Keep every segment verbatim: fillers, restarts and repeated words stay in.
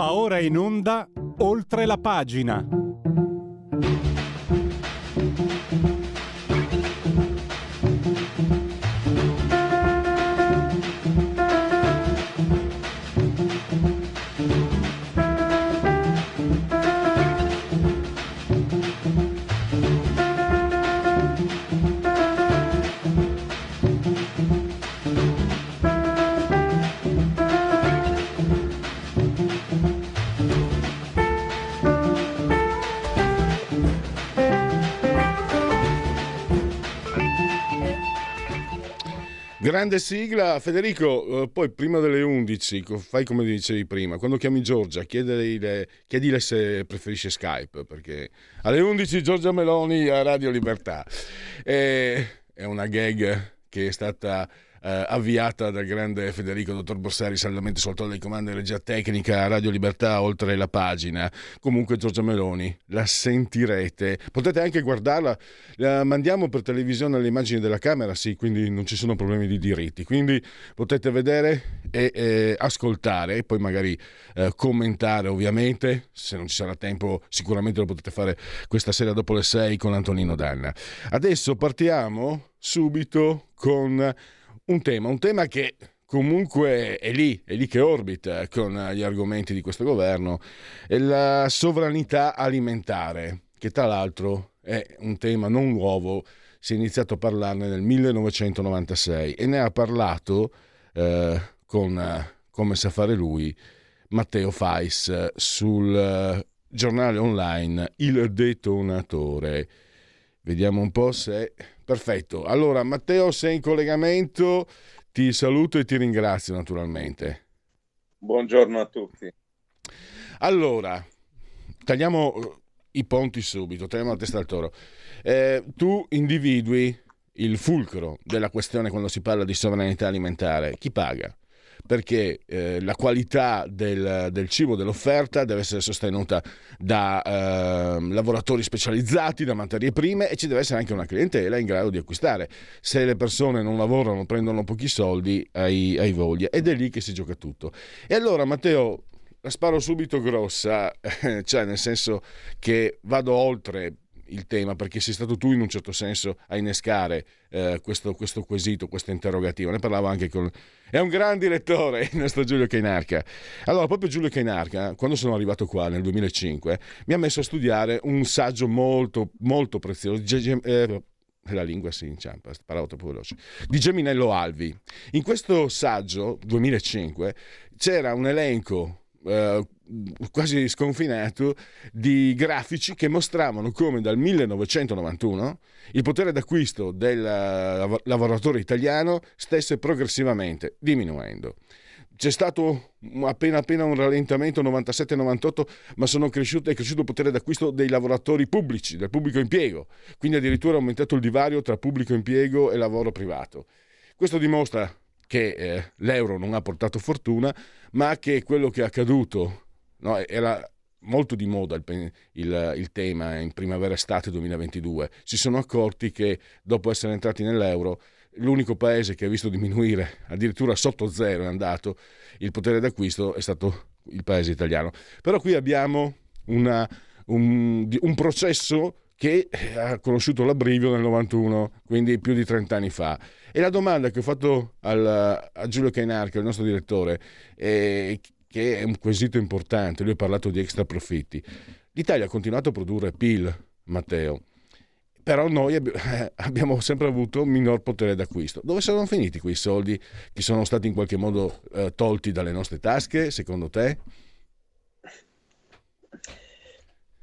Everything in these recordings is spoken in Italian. Va ora in onda Oltre la pagina. Grande sigla, Federico. Poi prima delle undici fai come dicevi prima, quando chiami Giorgia chiedile, chiedile se preferisce Skype, perché alle undici Giorgia Meloni a Radio Libertà. E, è una gag che è stata eh, avviata dal grande Federico dottor Borsari, saldamente soltanto dei comandi di regia tecnica a Radio Libertà Oltre la pagina. Comunque Giorgia Meloni la sentirete, potete anche guardarla, la mandiamo per televisione le immagini della Camera, sì, quindi non ci sono problemi di diritti, quindi potete vedere e eh, ascoltare e poi magari eh, commentare, ovviamente se non ci sarà tempo sicuramente lo potete fare questa sera dopo le sei con Antonino Danna. Adesso partiamo subito con un tema, un tema che comunque è lì, è lì che orbita con gli argomenti di questo governo, è la sovranità alimentare, che tra l'altro è un tema non nuovo, si è iniziato a parlarne nel millenovecentonovantasei e ne ha parlato eh, con, eh, come sa fare lui, Matteo Fais sul eh, giornale online Il Detonatore. Vediamo un po' se... Perfetto. Allora, Matteo, sei in collegamento. Ti saluto e ti ringrazio, naturalmente. Buongiorno a tutti. Allora, tagliamo i ponti subito, tagliamo la testa al toro. Eh, tu individui il fulcro della questione quando si parla di sovranità alimentare. Chi paga? Perché eh, la qualità del, del cibo, dell'offerta, deve essere sostenuta da eh, lavoratori specializzati, da materie prime, e ci deve essere anche una clientela in grado di acquistare. Se le persone non lavorano, prendono pochi soldi, hai, hai voglia, ed è lì che si gioca tutto. E allora, Matteo, la sparo subito grossa, cioè nel senso che vado oltre il tema, perché sei stato tu in un certo senso a innescare eh, questo, questo quesito, questa interrogativa. Ne parlavo anche con... È un gran direttore il nostro Giulio Cainarca. Allora, proprio Giulio Cainarca, quando sono arrivato qua nel duemilacinque, mi ha messo a studiare un saggio molto, molto prezioso, eh, la lingua si inciampa, parlavo troppo veloce, di Geminello Alvi. In questo saggio, duemilacinque, c'era un elenco Uh, quasi sconfinato di grafici che mostravano come dal millenovecentonovantuno il potere d'acquisto del lav- lavoratore italiano stesse progressivamente diminuendo. C'è stato appena appena un rallentamento novantasette novantotto, ma sono cresciuto, è cresciuto il potere d'acquisto dei lavoratori pubblici, del pubblico impiego, quindi addirittura è aumentato il divario tra pubblico impiego e lavoro privato. Questo dimostra che eh, l'euro non ha portato fortuna, ma che quello che è accaduto, no, era molto di moda il, il, il tema in primavera-estate duemilaventidue. Si sono accorti che dopo essere entrati nell'euro, l'unico paese che ha visto diminuire, addirittura sotto zero è andato, il potere d'acquisto è stato il paese italiano. Però qui abbiamo una, un, un processo che ha conosciuto l'abbrivio nel novantuno, quindi più di trent'anni fa. E la domanda che ho fatto al, a Giulio Cainarca, il nostro direttore, è, che è un quesito importante, lui ha parlato di extra profitti. L'Italia ha continuato a produrre P I L, Matteo, però noi ab- abbiamo sempre avuto minor potere d'acquisto. Dove sono finiti quei soldi che sono stati in qualche modo eh, tolti dalle nostre tasche, secondo te?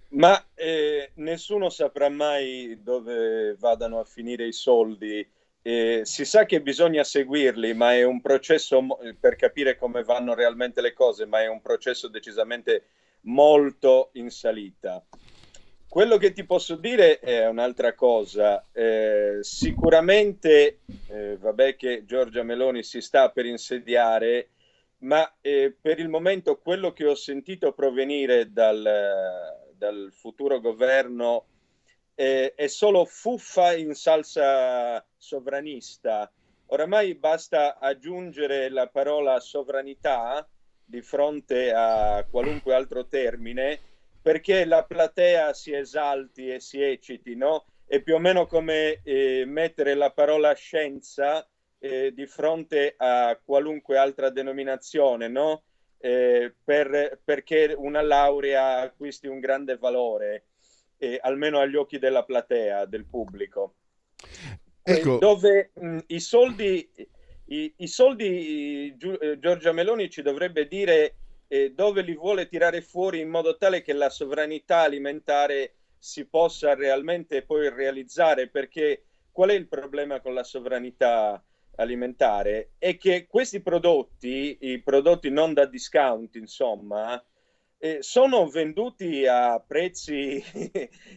Ma eh, nessuno saprà mai dove vadano a finire i soldi, eh, si sa che bisogna seguirli, ma è un processo, per capire come vanno realmente le cose, ma è un processo decisamente molto in salita. Quello che ti posso dire è un'altra cosa, eh, sicuramente eh, vabbè che Giorgia Meloni si sta per insediare, ma eh, per il momento quello che ho sentito provenire dal... dal futuro governo eh, è solo fuffa in salsa sovranista. Oramai basta aggiungere la parola sovranità di fronte a qualunque altro termine, perché la platea si esalti e si ecciti, no? È più o meno come eh, mettere la parola scienza eh, di fronte a qualunque altra denominazione, no? Eh, per, perché una laurea acquisti un grande valore, eh, almeno agli occhi della platea, del pubblico. Ecco. Eh, dove mh, i soldi, i, i soldi Giu, eh, Giorgia Meloni ci dovrebbe dire eh, dove li vuole tirare fuori, in modo tale che la sovranità alimentare si possa realmente poi realizzare, perché qual è il problema con la sovranità alimentare? È che questi prodotti, i prodotti non da discount, insomma, eh, sono venduti a prezzi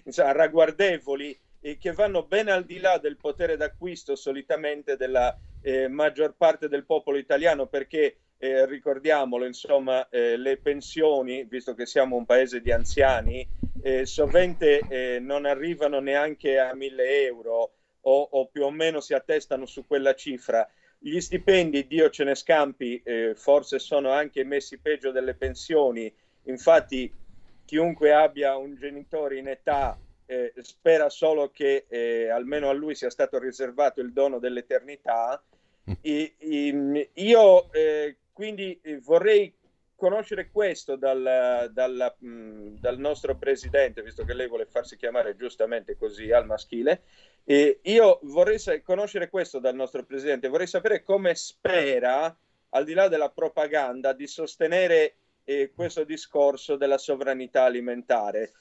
insomma, ragguardevoli, e che vanno ben al di là del potere d'acquisto solitamente della eh, maggior parte del popolo italiano, perché eh, ricordiamolo, insomma, eh, le pensioni, visto che siamo un paese di anziani, eh, sovente eh, non arrivano neanche a mille euro o, o più o meno si attestano su quella cifra. Gli stipendi, Dio ce ne scampi, eh, forse sono anche messi peggio delle pensioni. Infatti chiunque abbia un genitore in età Eh, spera solo che eh, almeno a lui sia stato riservato il dono dell'eternità. E, e, io eh, quindi vorrei conoscere questo dal, dal, mh, dal nostro presidente, visto che lei vuole farsi chiamare giustamente così al maschile. Eh, io vorrei sa- conoscere questo dal nostro presidente, vorrei sapere come spera, al di là della propaganda, di sostenere eh, questo discorso della sovranità alimentare.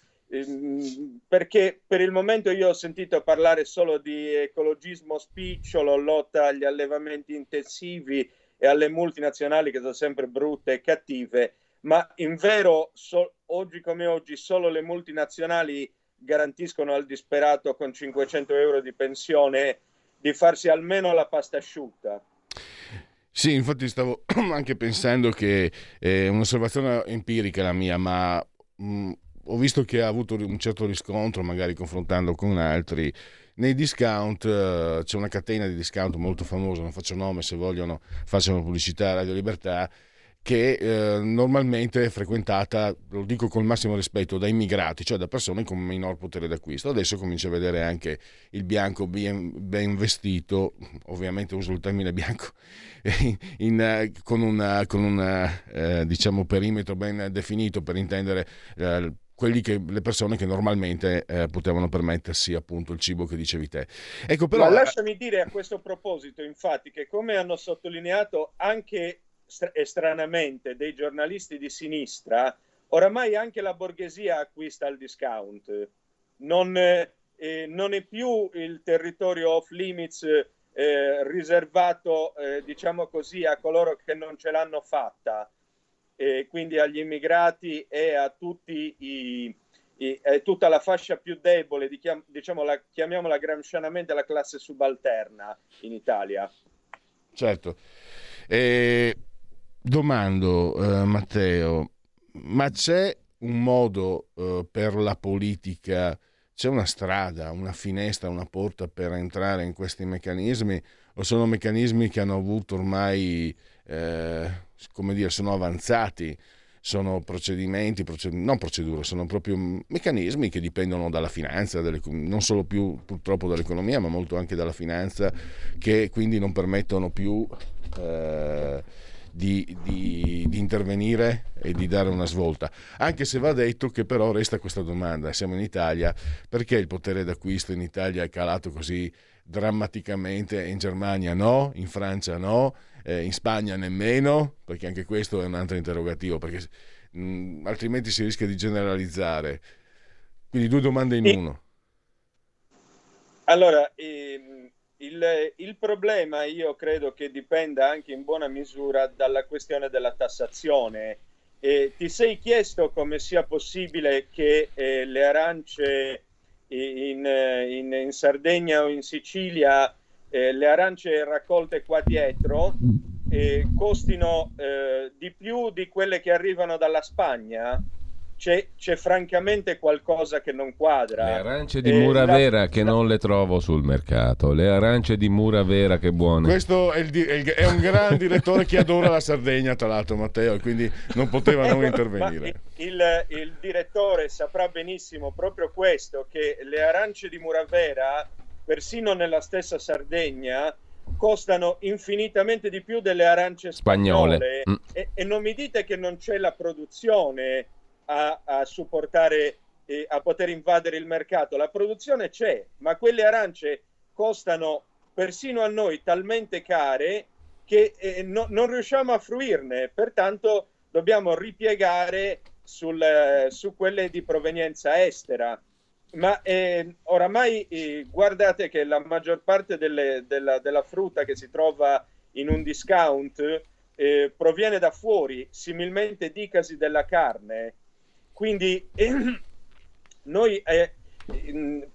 Perché per il momento io ho sentito parlare solo di ecologismo spicciolo, lotta agli allevamenti intensivi e alle multinazionali che sono sempre brutte e cattive, ma in vero so- oggi come oggi solo le multinazionali garantiscono al disperato con cinquecento euro di pensione di farsi almeno la pasta asciutta. Sì, infatti stavo anche pensando che è un'osservazione empirica la mia, ma mh... ho visto che ha avuto un certo riscontro, magari confrontando con altri. Nei discount c'è una catena di discount molto famosa, non faccio nome, se vogliono facciano pubblicità a Radio Libertà, che eh, normalmente è frequentata, lo dico col massimo rispetto, da immigrati, cioè da persone con minor potere d'acquisto. Adesso comincio a vedere anche il bianco ben, ben vestito, ovviamente uso il termine bianco, in, in, con un con una, eh, diciamo perimetro ben definito, per intendere eh, quelli che le persone che normalmente eh, potevano permettersi appunto il cibo che dicevi te. Ecco, però... Ma lasciami dire a questo proposito, infatti, che come hanno sottolineato anche str- stranamente dei giornalisti di sinistra, oramai anche la borghesia acquista al discount. Non, eh, non è più il territorio off limits eh, riservato, eh, diciamo così, a coloro che non ce l'hanno fatta. E quindi agli immigrati e a tutti i, i e tutta la fascia più debole, di chiam, diciamo la, chiamiamola gramscianamente la classe subalterna in Italia. Certo. E domando eh, Matteo, ma c'è un modo eh, per la politica, c'è una strada, una finestra, una porta per entrare in questi meccanismi, o sono meccanismi che hanno avuto ormai eh, come dire, sono avanzati, sono procedimenti, proced- non procedure, sono proprio meccanismi che dipendono dalla finanza, delle, non solo più purtroppo dall'economia, ma molto anche dalla finanza, che quindi non permettono più eh, di, di, di intervenire e di dare una svolta. Anche se va detto che però resta questa domanda, siamo in Italia, perché il potere d'acquisto in Italia è calato così drammaticamente, in Germania no, in Francia no, eh, in Spagna nemmeno, perché anche questo è un altro interrogativo, perché mh, altrimenti si rischia di generalizzare. Quindi due domande in e... uno. Allora, ehm, il, il problema io credo che dipenda anche in buona misura dalla questione della tassazione. Eh, ti sei chiesto come sia possibile che eh, le arance... In, in, in Sardegna o in Sicilia eh, le arance raccolte qua dietro eh, costino eh, di più di quelle che arrivano dalla Spagna, c'è, c'è francamente qualcosa che non quadra. Le arance di Muravera la... che non le trovo sul mercato, le arance di Muravera, che buone. Questo è, il di- è un gran direttore che adora la Sardegna, tra l'altro, Matteo, quindi non poteva non intervenire. il, il direttore saprà benissimo proprio questo, che le arance di Muravera, persino nella stessa Sardegna, costano infinitamente di più delle arance spagnole, spagnole. Mm. E, e non mi dite che non c'è la produzione a, a supportare, eh, a poter invadere il mercato. La produzione c'è, ma quelle arance costano persino a noi talmente care che eh, no, non riusciamo a fruirne, pertanto dobbiamo ripiegare sul, eh, su quelle di provenienza estera. Ma eh, oramai eh, guardate che la maggior parte delle, della, della frutta che si trova in un discount eh, proviene da fuori, similmente dicasi della carne. Quindi eh, noi eh,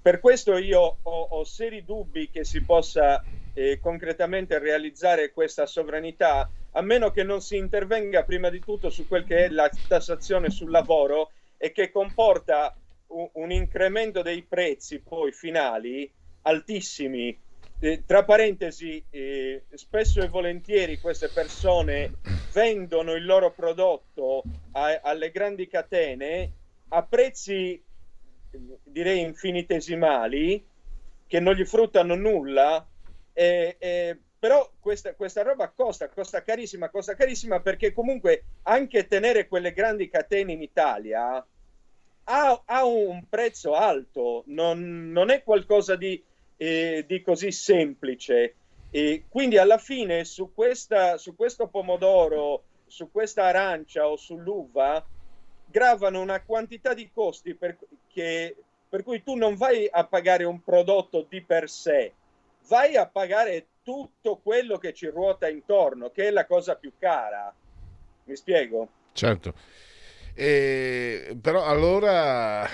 per questo io ho, ho seri dubbi che si possa eh, concretamente realizzare questa sovranità, a meno che non si intervenga prima di tutto su quel che è la tassazione sul lavoro, e che comporta un incremento dei prezzi poi finali altissimi. Eh, tra parentesi, eh, spesso e volentieri queste persone vendono il loro prodotto a, alle grandi catene a prezzi direi infinitesimali, che non gli fruttano nulla, eh, eh, però questa, questa roba costa, costa carissima, costa carissima, perché comunque anche tenere quelle grandi catene in Italia Ha, ha un prezzo alto, non, non è qualcosa di, eh, di così semplice. E quindi alla fine su, questa, su questo pomodoro, su questa arancia o sull'uva gravano una quantità di costi per, che, per cui tu non vai a pagare un prodotto di per sé, vai a pagare tutto quello che ci ruota intorno, che è la cosa più cara. Mi spiego? Certo. Eh, però allora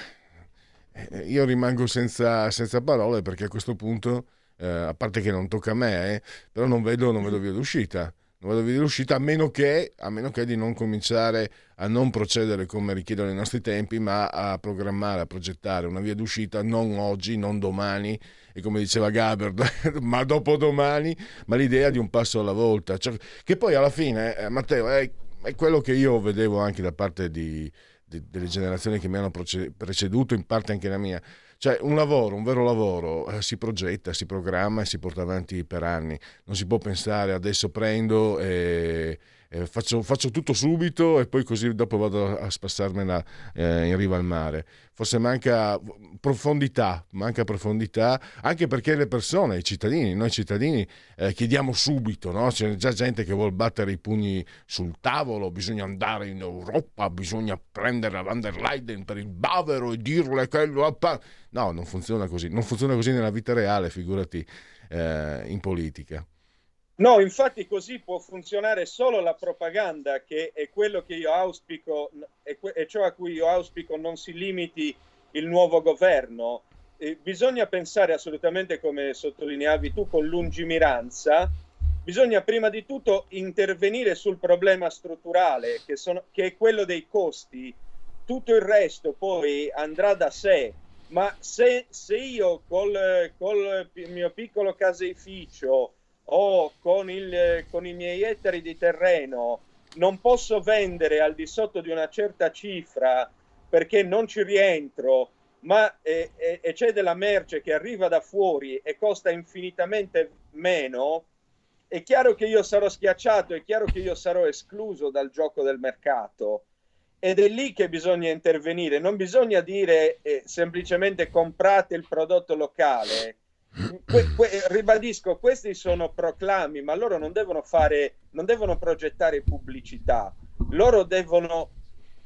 io rimango senza, senza parole, perché a questo punto, eh, a parte che non tocca a me, eh, però non vedo, non vedo via d'uscita. Non vedo via d'uscita a meno che, a meno che di non cominciare a non procedere come richiedono i nostri tempi, ma a programmare, a progettare una via d'uscita non oggi, non domani, e come diceva Gaber, ma dopodomani, ma l'idea di un passo alla volta. Cioè, che poi alla fine, eh, Matteo, è è quello che io vedevo anche da parte di, di, delle generazioni che mi hanno preceduto, in parte anche la mia. Cioè, un lavoro, un vero lavoro, eh, si progetta, si programma e si porta avanti per anni. Non si può pensare adesso prendo e, e faccio, faccio tutto subito e poi così dopo vado a spassarmela eh, in riva al mare. Forse manca profondità, manca profondità, anche perché le persone, i cittadini, noi cittadini eh, chiediamo subito, no? C'è già gente che vuol battere i pugni sul tavolo, bisogna andare in Europa, bisogna prendere la van der Leyen per il bavero e dirle che lo ha... No, non funziona così, non funziona così nella vita reale, figurati eh, in politica. No, infatti così può funzionare solo la propaganda, che è quello che io auspico, è, que- è ciò a cui io auspico non si limiti il nuovo governo. Eh, bisogna pensare assolutamente, come sottolineavi tu, con lungimiranza. Bisogna prima di tutto intervenire sul problema strutturale, che, sono, che è quello dei costi. Tutto il resto poi andrà da sé. Ma se, se io col, col mio piccolo caseificio o con, il, con i miei ettari di terreno non posso vendere al di sotto di una certa cifra perché non ci rientro, ma e, e c'è della merce che arriva da fuori e costa infinitamente meno, è chiaro che io sarò schiacciato, è chiaro che io sarò escluso dal gioco del mercato. Ed è lì che bisogna intervenire. Non bisogna dire eh, semplicemente comprate il prodotto locale. Que- que- ribadisco, questi sono proclami, ma loro non devono fare, non devono progettare pubblicità. Loro devono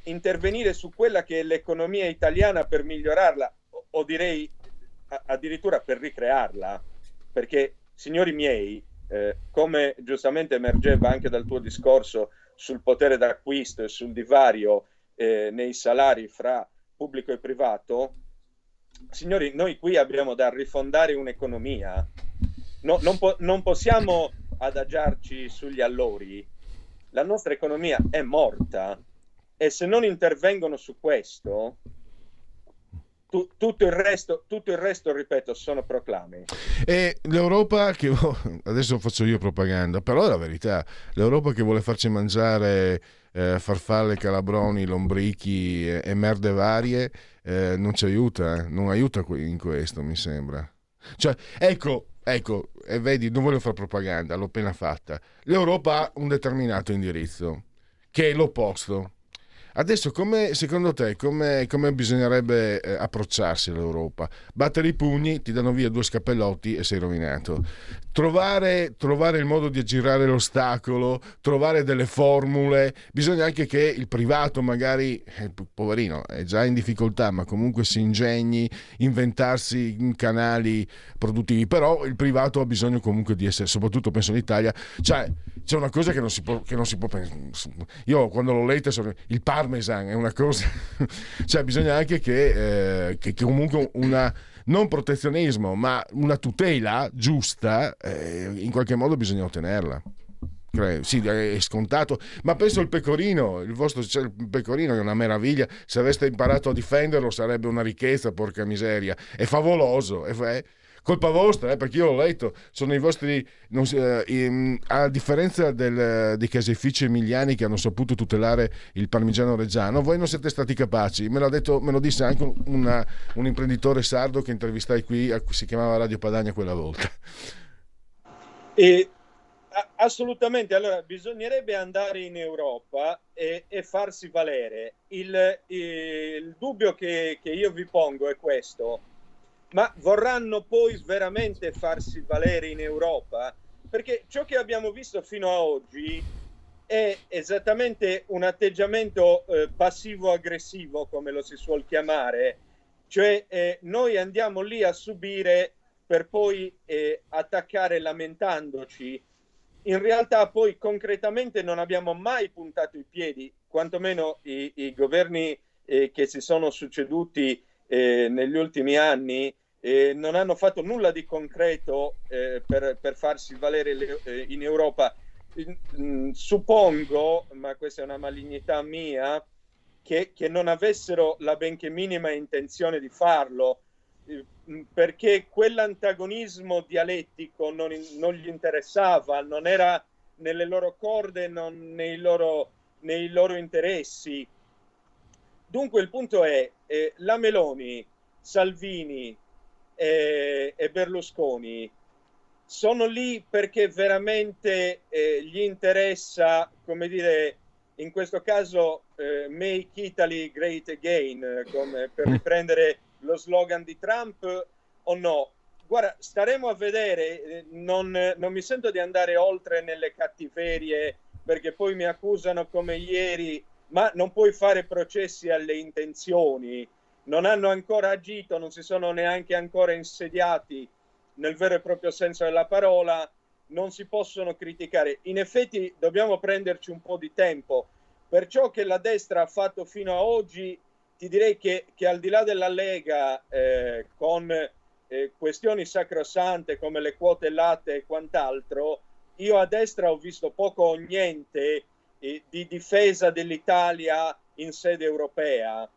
intervenire su quella che è l'economia italiana per migliorarla, o, o direi a- addirittura per ricrearla. Perché, signori miei, eh, come giustamente emergeva anche dal tuo discorso, sul potere d'acquisto e sul divario eh, nei salari fra pubblico e privato, signori, noi qui abbiamo da rifondare un'economia. No, non, po- non possiamo adagiarci sugli allori. La nostra economia è morta e se non intervengono su questo tu, tutto il resto tutto il resto ripeto sono proclami. E l'Europa che adesso faccio io propaganda, però è la verità, l'Europa che vuole farci mangiare eh, farfalle, calabroni, lombrichi e, e merde varie eh, non ci aiuta, non aiuta in questo, mi sembra. Cioè, ecco ecco e vedi, non voglio fare propaganda, l'ho appena fatta. L'Europa ha un determinato indirizzo che è l'opposto. Adesso, come secondo te, come, come bisognerebbe eh, approcciarsi all'Europa? Battere i pugni, ti danno via due scappellotti e sei rovinato. Trovare, trovare il modo di aggirare l'ostacolo, trovare delle formule. Bisogna anche che il privato, magari, eh, poverino, è già in difficoltà, ma comunque si ingegni, inventarsi canali produttivi. Però il privato ha bisogno comunque di essere, soprattutto penso in Italia, cioè c'è una cosa che non si può, che non si può pensare. Io quando l'ho letta, il par- Parmesan è una cosa, cioè bisogna anche che, eh, che, che comunque una non protezionismo ma una tutela giusta eh, in qualche modo bisogna ottenerla. Sì, è scontato, ma penso il pecorino, il vostro cioè, il pecorino è una meraviglia, se aveste imparato a difenderlo sarebbe una ricchezza, porca miseria, è favoloso, è, è colpa vostra, eh, perché io l'ho letto, sono i vostri, non, eh, in, a differenza del, dei caseifici emiliani che hanno saputo tutelare il parmigiano reggiano, voi non siete stati capaci. Me l'ha detto, me lo disse anche una, un imprenditore sardo che intervistai qui, a, si chiamava Radio Padania quella volta. E, a, assolutamente, allora bisognerebbe andare in Europa e, e farsi valere. Il, il dubbio che, che io vi pongo è questo. Ma vorranno poi veramente farsi valere in Europa? Perché ciò che abbiamo visto fino a oggi è esattamente un atteggiamento eh, passivo-aggressivo, come lo si suol chiamare, cioè eh, noi andiamo lì a subire per poi eh, attaccare lamentandoci. In realtà poi concretamente non abbiamo mai puntato i piedi, quantomeno i, i governi eh, che si sono succeduti eh, negli ultimi anni Eh, non hanno fatto nulla di concreto eh, per, per farsi valere le, eh, in Europa. Mm, suppongo, ma questa è una malignità mia, che, che non avessero la benché minima intenzione di farlo, eh, perché quell'antagonismo dialettico non, non gli interessava, non era nelle loro corde, non nei loro, nei loro interessi. Dunque il punto è, eh, la Meloni, Salvini, e Berlusconi sono lì perché veramente eh, gli interessa, come dire, in questo caso eh, Make Italy Great Again, come per riprendere lo slogan di Trump, o no? Guarda, staremo a vedere, non, non mi sento di andare oltre nelle cattiverie perché poi mi accusano come ieri, ma non puoi fare processi alle intenzioni. Non hanno ancora agito, non si sono neanche ancora insediati nel vero e proprio senso della parola, non si possono criticare. In effetti dobbiamo prenderci un po' di tempo. Per ciò che la destra ha fatto fino a oggi, ti direi che, che al di là della Lega, eh, con eh, questioni sacrosante come le quote latte e quant'altro, io a destra ho visto poco o niente eh, di difesa dell'Italia in sede europea.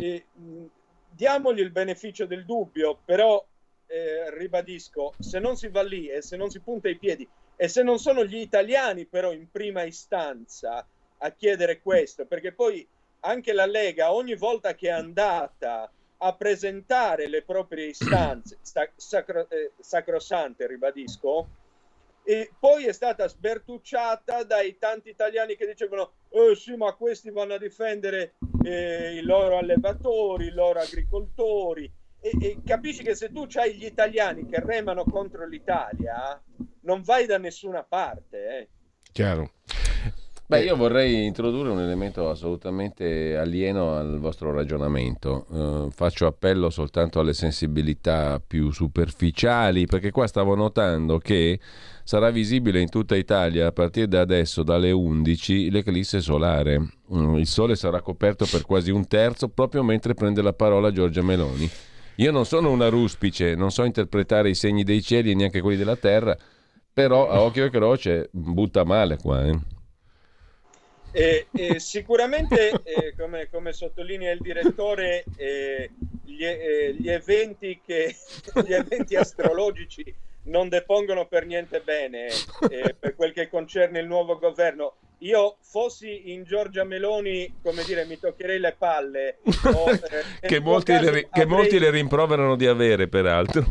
E, diamogli il beneficio del dubbio, però eh, ribadisco, se non si va lì e se non si punta i piedi e se non sono gli italiani però in prima istanza a chiedere questo, perché poi anche la Lega ogni volta che è andata a presentare le proprie istanze sac- sacro- eh, sacrosante, ribadisco, e poi è stata sbertucciata dai tanti italiani che dicevano oh, sì, ma questi vanno a difendere eh, i loro allevatori, i loro agricoltori e, e capisci che se tu c'hai gli italiani che remano contro l'Italia non vai da nessuna parte eh. Chiaro. Beh, io vorrei introdurre un elemento assolutamente alieno al vostro ragionamento. Eh, faccio appello soltanto alle sensibilità più superficiali, perché qua stavo notando che sarà visibile in tutta Italia a partire da adesso, dalle undici, l'eclisse solare. Il sole sarà coperto per quasi un terzo proprio mentre prende la parola Giorgia Meloni. Io non sono una ruspice, non so interpretare i segni dei cieli e neanche quelli della terra, però a occhio e croce butta male qua, eh. Eh, eh, sicuramente, eh, come, come sottolinea il direttore, eh, gli, eh, gli, eventi che, gli eventi astrologici non depongono per niente bene eh, per quel che concerne il nuovo governo. Io fossi in Giorgia Meloni, come dire, mi toccherei le palle. O, eh, che, molti le, avrei... che molti le rimproverano di avere, peraltro.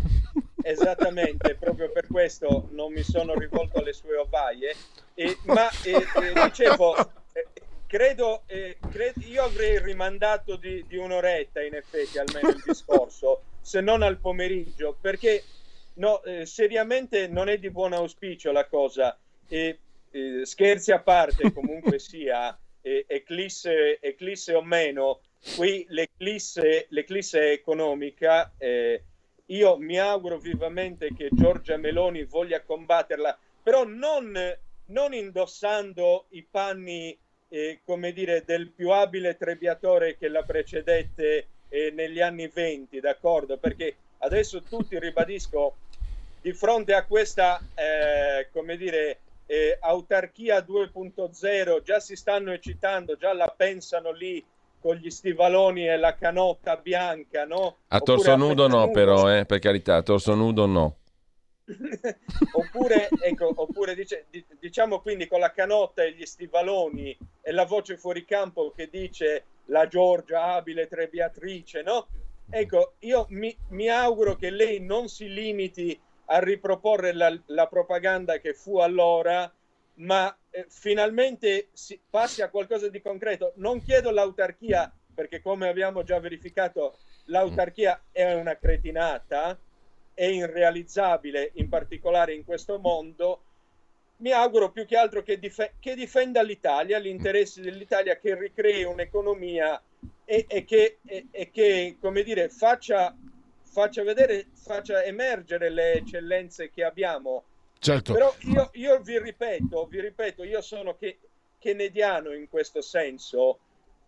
Esattamente, proprio per questo non mi sono rivolto alle sue ovaie. Eh, ma eh, eh, dicevo, eh, credo, eh, cre- io avrei rimandato di, di un'oretta, in effetti, almeno il discorso, se non al pomeriggio, perché no, eh, seriamente non è di buon auspicio la cosa. Eh, Eh, scherzi a parte, comunque sia, eh, eclisse, eclisse o meno, qui l'eclisse, l'eclisse economica, eh, io mi auguro vivamente che Giorgia Meloni voglia combatterla, però non, non indossando i panni, eh, come dire, del più abile trebbiatore che la precedette eh, negli anni venti, d'accordo? Perché adesso tutti, ribadisco, di fronte a questa, eh, come dire, Eh, autarchia due punto zero, già si stanno eccitando, già la pensano lì con gli stivaloni e la canotta bianca, no? A torso oppure nudo a no, però, eh, per carità, a torso nudo no. oppure, ecco, oppure dice, diciamo quindi con la canotta e gli stivaloni e la voce fuori campo che dice la Giorgia abile trebbiatrice, no? Ecco, io mi, mi auguro che lei non si limiti a riproporre la, la propaganda che fu allora, ma eh, finalmente si passi a qualcosa di concreto. Non chiedo l'autarchia, perché come abbiamo già verificato l'autarchia è una cretinata, è irrealizzabile in particolare in questo mondo. Mi auguro più che altro che, dif- che difenda l'Italia, gli interessi dell'Italia, che ricrei un'economia e, e, che, e, e che, come dire, faccia faccia vedere, faccia emergere le eccellenze che abbiamo. Certo. Però io, io vi ripeto, vi ripeto, io sono che, kenediano in questo senso,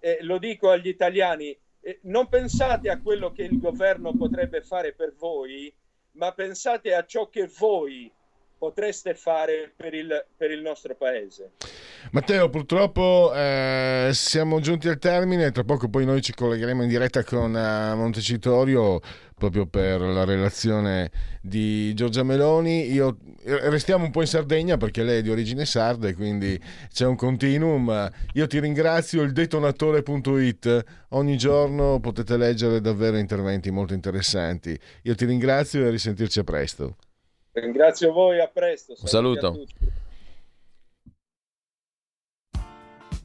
eh, lo dico agli italiani, eh, non pensate a quello che il governo potrebbe fare per voi, ma pensate a ciò che voi potreste fare per il, per il nostro paese. Matteo, purtroppo eh, siamo giunti al termine, tra poco poi noi ci collegheremo in diretta con uh, Montecitorio proprio per la relazione di Giorgia Meloni. Io restiamo un po' in Sardegna perché lei è di origine sarda e quindi c'è un continuum. Io ti ringrazio, il detonatore punto it, ogni giorno potete leggere davvero interventi molto interessanti. Io ti ringrazio e a risentirci a presto. Ringrazio voi, a presto. Saluto. A tutti.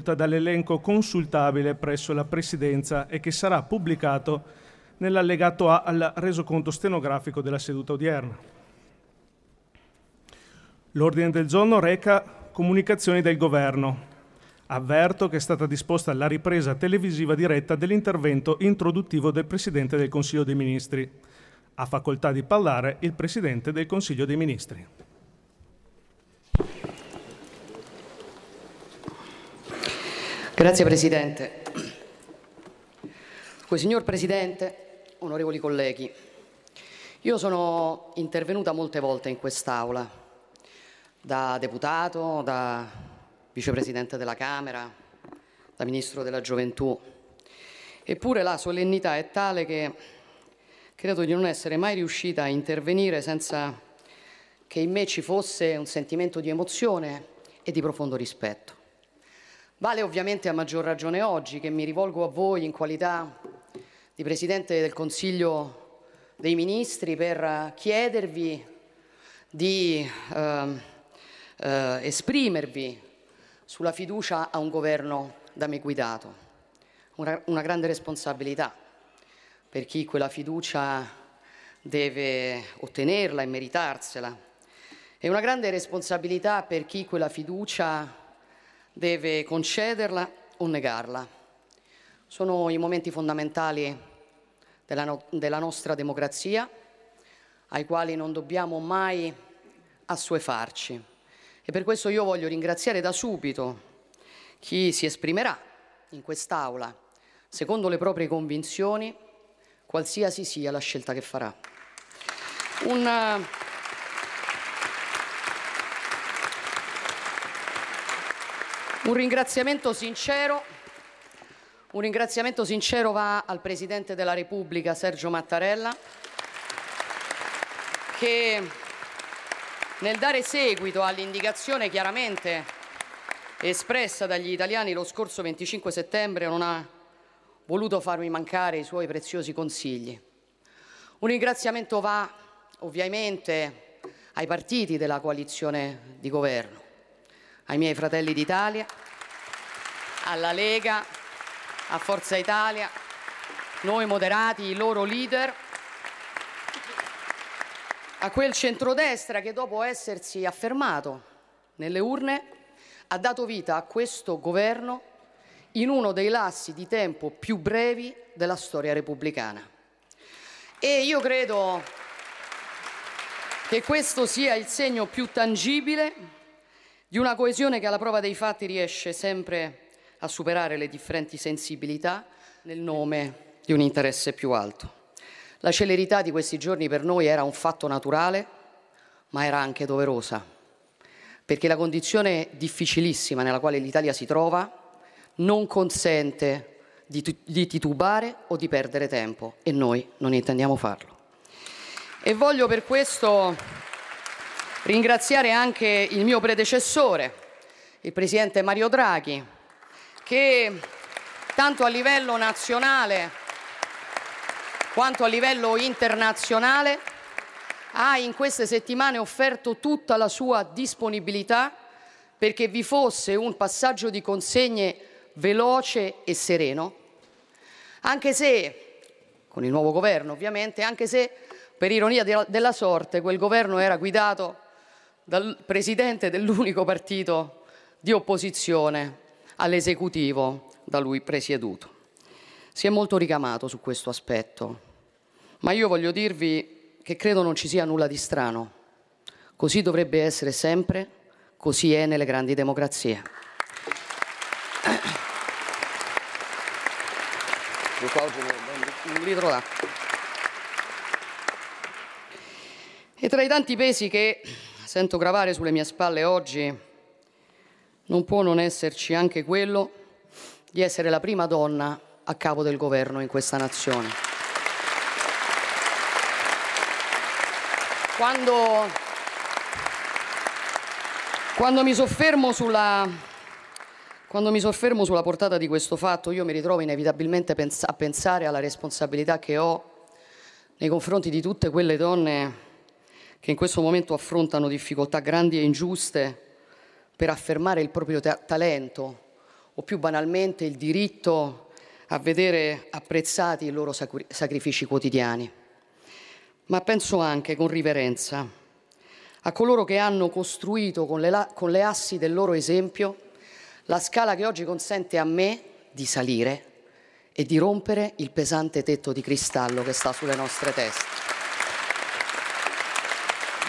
risulta dall'elenco consultabile presso la Presidenza e che sarà pubblicato nell'allegato A al resoconto stenografico della seduta odierna. L'ordine del giorno reca comunicazioni del Governo. Avverto che è stata disposta la ripresa televisiva diretta dell'intervento introduttivo del Presidente del Consiglio dei Ministri. Ha facoltà di parlare il Presidente del Consiglio dei Ministri. Grazie Presidente. Signor Presidente, onorevoli colleghi, io sono intervenuta molte volte in quest'Aula, da deputato, da vicepresidente della Camera, da ministro della Gioventù. Eppure la solennità è tale che credo di non essere mai riuscita a intervenire senza che in me ci fosse un sentimento di emozione e di profondo rispetto. Vale ovviamente a maggior ragione oggi che mi rivolgo a voi in qualità di Presidente del Consiglio dei Ministri per chiedervi di eh, eh, esprimervi sulla fiducia a un governo da me guidato. Una, una grande responsabilità per chi quella fiducia deve ottenerla e meritarsela, e una grande responsabilità per chi quella fiducia deve concederla o negarla. Sono i momenti fondamentali della, no- della nostra democrazia, ai quali non dobbiamo mai assuefarci, e per questo io voglio ringraziare da subito chi si esprimerà in quest'Aula secondo le proprie convinzioni, qualsiasi sia la scelta che farà. Un, un ringraziamento sincero, un ringraziamento sincero va al Presidente della Repubblica Sergio Mattarella, che nel dare seguito all'indicazione chiaramente espressa dagli italiani lo scorso venticinque settembre non ha voluto farmi mancare i suoi preziosi consigli. Un ringraziamento va ovviamente ai partiti della coalizione di governo, ai miei Fratelli d'Italia, alla Lega, a Forza Italia, Noi Moderati, i loro leader, a quel centrodestra che dopo essersi affermato nelle urne ha dato vita a questo governo in uno dei lassi di tempo più brevi della storia repubblicana. E io credo che questo sia il segno più tangibile di una coesione che alla prova dei fatti riesce sempre a superare le differenti sensibilità nel nome di un interesse più alto. La celerità di questi giorni per noi era un fatto naturale, ma era anche doverosa, perché la condizione difficilissima nella quale l'Italia si trova non consente di, di titubare o di perdere tempo, e noi non intendiamo farlo. E voglio per questo ringraziare anche il mio predecessore, il Presidente Mario Draghi, che tanto a livello nazionale quanto a livello internazionale ha in queste settimane offerto tutta la sua disponibilità perché vi fosse un passaggio di consegne veloce e sereno, anche se, con il nuovo governo ovviamente, anche se per ironia della sorte quel governo era guidato dal presidente dell'unico partito di opposizione all'esecutivo da lui presieduto. Si è molto ricamato su questo aspetto, ma io voglio dirvi che credo non ci sia nulla di strano. Così dovrebbe essere sempre, così è nelle grandi democrazie. E tra i tanti pesi che sento gravare sulle mie spalle oggi, non può non esserci anche quello di essere la prima donna a capo del governo in questa nazione. Quando, quando, mi soffermo sulla, quando mi soffermo sulla portata di questo fatto, io mi ritrovo inevitabilmente pens- a pensare alla responsabilità che ho nei confronti di tutte quelle donne che in questo momento affrontano difficoltà grandi e ingiuste per affermare il proprio ta- talento o più banalmente il diritto a vedere apprezzati i loro sacrifici quotidiani. Ma penso anche con riverenza a coloro che hanno costruito con le, con le assi del loro esempio la scala che oggi consente a me di salire e di rompere il pesante tetto di cristallo che sta sulle nostre teste.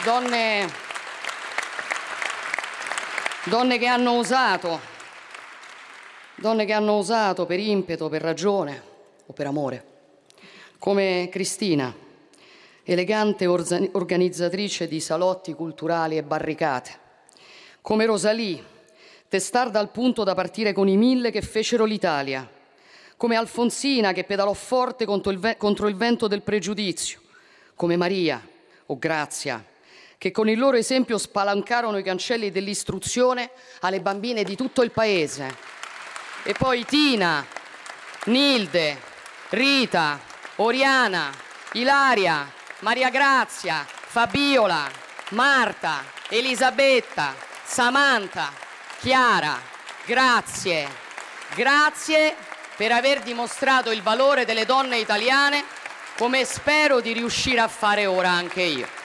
Donne, donne che hanno osato, donne che hanno osato per impeto, per ragione o per amore, come Cristina, elegante organizzatrice di salotti culturali e barricate, come Rosalì, testarda al punto da partire con i mille che fecero l'Italia, come Alfonsina che pedalò forte contro il, ve- contro il vento del pregiudizio, come Maria o Grazia che con il loro esempio spalancarono i cancelli dell'istruzione alle bambine di tutto il paese. E poi Tina, Nilde, Rita, Oriana, Ilaria, Maria Grazia, Fabiola, Marta, Elisabetta, Samantha, Chiara, grazie, grazie per aver dimostrato il valore delle donne italiane, come spero di riuscire a fare ora anche io.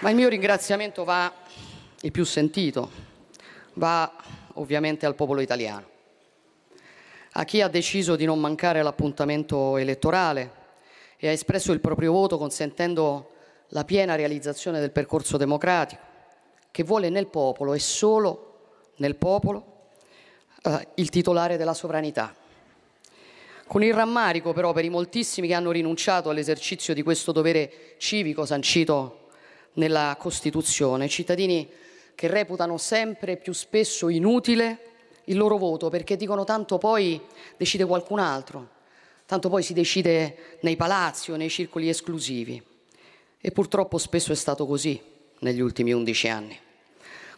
Ma il mio ringraziamento va, il più sentito, va ovviamente al popolo italiano, a chi ha deciso di non mancare all'appuntamento elettorale e ha espresso il proprio voto consentendo la piena realizzazione del percorso democratico, che vuole nel popolo e solo nel popolo eh, il titolare della sovranità. Con il rammarico però per i moltissimi che hanno rinunciato all'esercizio di questo dovere civico sancito nella Costituzione, cittadini che reputano sempre più spesso inutile il loro voto perché dicono tanto poi decide qualcun altro, tanto poi si decide nei palazzi o nei circoli esclusivi. E purtroppo spesso è stato così negli ultimi undici anni,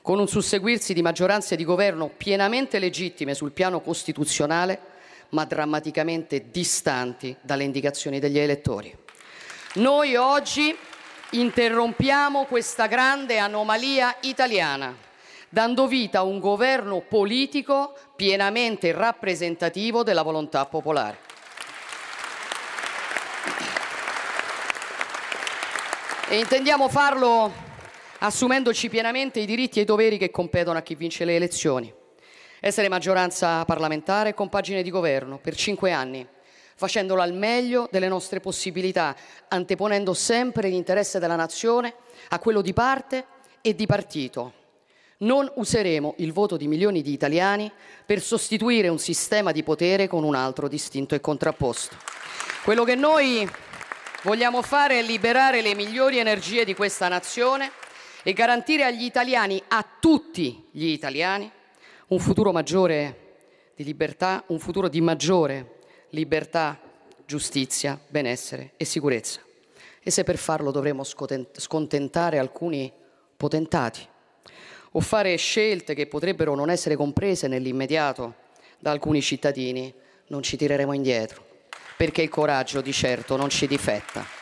con un susseguirsi di maggioranze di governo pienamente legittime sul piano costituzionale, ma drammaticamente distanti dalle indicazioni degli elettori. Noi oggi interrompiamo questa grande anomalia italiana, dando vita a un governo politico pienamente rappresentativo della volontà popolare. E intendiamo farlo assumendoci pienamente i diritti e i doveri che competono a chi vince le elezioni. Essere maggioranza parlamentare e compagine di governo per cinque anni, facendolo al meglio delle nostre possibilità, anteponendo sempre l'interesse della nazione a quello di parte e di partito. Non useremo il voto di milioni di italiani per sostituire un sistema di potere con un altro distinto e contrapposto. Quello che noi vogliamo fare è liberare le migliori energie di questa nazione e garantire agli italiani, a tutti gli italiani, un futuro maggiore di libertà, un futuro di maggiore libertà, giustizia, benessere e sicurezza. E se per farlo dovremo scontentare alcuni potentati o fare scelte che potrebbero non essere comprese nell'immediato da alcuni cittadini, non ci tireremo indietro, perché il coraggio di certo non ci difetta.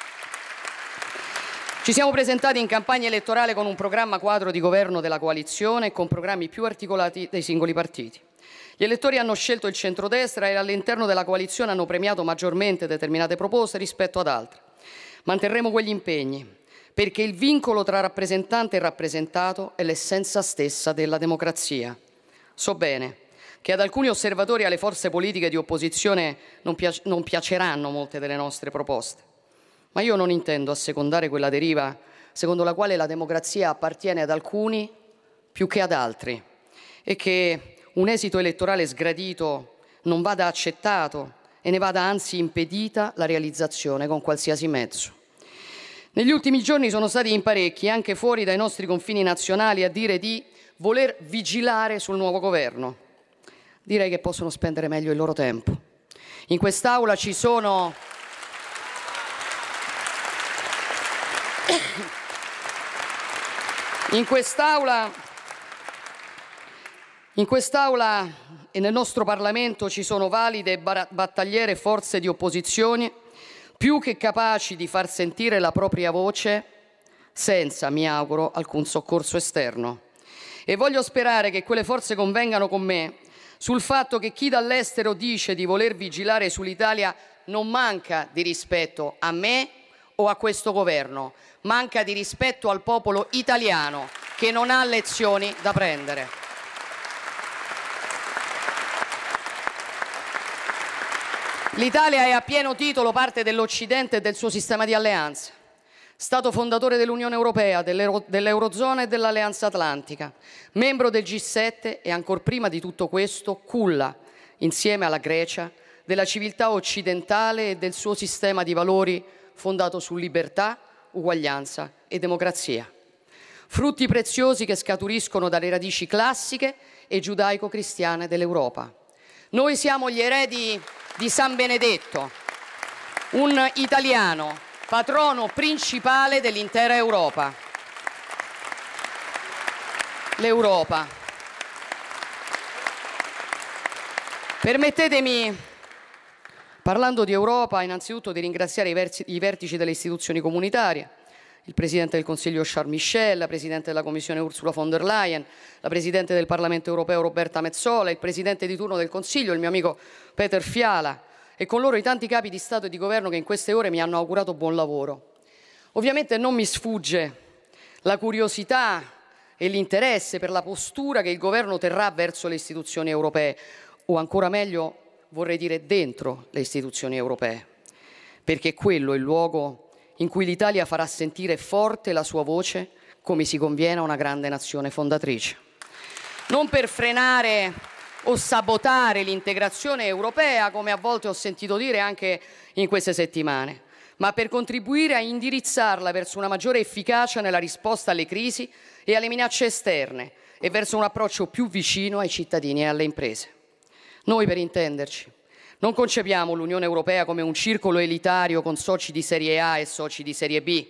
Ci siamo presentati in campagna elettorale con un programma quadro di governo della coalizione e con programmi più articolati dei singoli partiti. Gli elettori hanno scelto il centrodestra e all'interno della coalizione hanno premiato maggiormente determinate proposte rispetto ad altre. Manterremo quegli impegni, perché il vincolo tra rappresentante e rappresentato è l'essenza stessa della democrazia. So bene che ad alcuni osservatori alle forze politiche di opposizione non, piac- non piaceranno molte delle nostre proposte. Ma io non intendo assecondare quella deriva secondo la quale la democrazia appartiene ad alcuni più che ad altri e che un esito elettorale sgradito non vada accettato e ne vada anzi impedita la realizzazione con qualsiasi mezzo. Negli ultimi giorni sono stati in parecchi, anche fuori dai nostri confini nazionali, a dire di voler vigilare sul nuovo governo. Direi che possono spendere meglio il loro tempo. In quest'Aula ci sono... In quest'aula, in quest'aula e nel nostro Parlamento ci sono valide e battagliere forze di opposizione più che capaci di far sentire la propria voce senza, mi auguro, alcun soccorso esterno. E voglio sperare che quelle forze convengano con me sul fatto che chi dall'estero dice di voler vigilare sull'Italia non manca di rispetto a me o a questo governo, manca di rispetto al popolo italiano che non ha lezioni da prendere. L'Italia è a pieno titolo parte dell'Occidente e del suo sistema di alleanze. Stato fondatore dell'Unione Europea, dell'Euro- dell'Eurozona e dell'Alleanza Atlantica, membro del G sette e ancor prima di tutto questo culla, insieme alla Grecia, della civiltà occidentale e del suo sistema di valori fondato su libertà, uguaglianza e democrazia. Frutti preziosi che scaturiscono dalle radici classiche e giudaico-cristiane dell'Europa. Noi siamo gli eredi di San Benedetto, un italiano patrono principale dell'intera Europa. L'Europa. Permettetemi, parlando di Europa, innanzitutto di ringraziare i, versi, i vertici delle istituzioni comunitarie, il Presidente del Consiglio Charles Michel, la Presidente della Commissione Ursula von der Leyen, la Presidente del Parlamento europeo Roberta Metsola, il Presidente di turno del Consiglio, il mio amico Peter Fiala, e con loro i tanti capi di Stato e di Governo che in queste ore mi hanno augurato buon lavoro. Ovviamente non mi sfugge la curiosità e l'interesse per la postura che il Governo terrà verso le istituzioni europee, o ancora meglio vorrei dire dentro le istituzioni europee, perché quello è il luogo in cui l'Italia farà sentire forte la sua voce come si conviene a una grande nazione fondatrice. Non per frenare o sabotare l'integrazione europea, come a volte ho sentito dire anche in queste settimane, ma per contribuire a indirizzarla verso una maggiore efficacia nella risposta alle crisi e alle minacce esterne e verso un approccio più vicino ai cittadini e alle imprese. Noi, per intenderci, non concepiamo l'Unione Europea come un circolo elitario con soci di serie A e soci di serie B,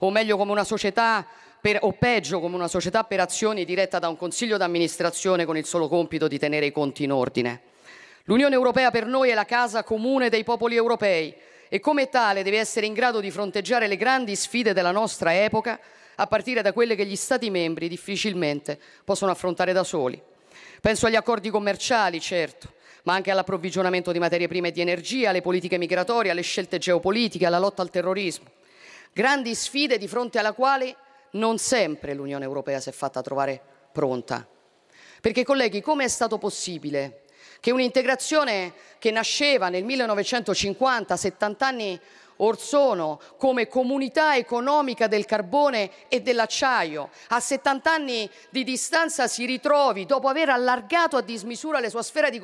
o meglio come una società Per, o peggio come una società per azioni diretta da un consiglio d'amministrazione con il solo compito di tenere i conti in ordine. L'Unione Europea per noi è la casa comune dei popoli europei e come tale deve essere in grado di fronteggiare le grandi sfide della nostra epoca a partire da quelle che gli Stati membri difficilmente possono affrontare da soli. Penso agli accordi commerciali, certo, ma anche all'approvvigionamento di materie prime e di energia, alle politiche migratorie, alle scelte geopolitiche, alla lotta al terrorismo. Grandi sfide di fronte alla quale non sempre l'Unione Europea si è fatta trovare pronta. Perché, colleghi, come è stato possibile che un'integrazione che nasceva nel millenovecentocinquanta, settant'anni or sono, come comunità economica del carbone e dell'acciaio, a settant'anni di distanza si ritrovi, dopo aver allargato a dismisura la sua sfera di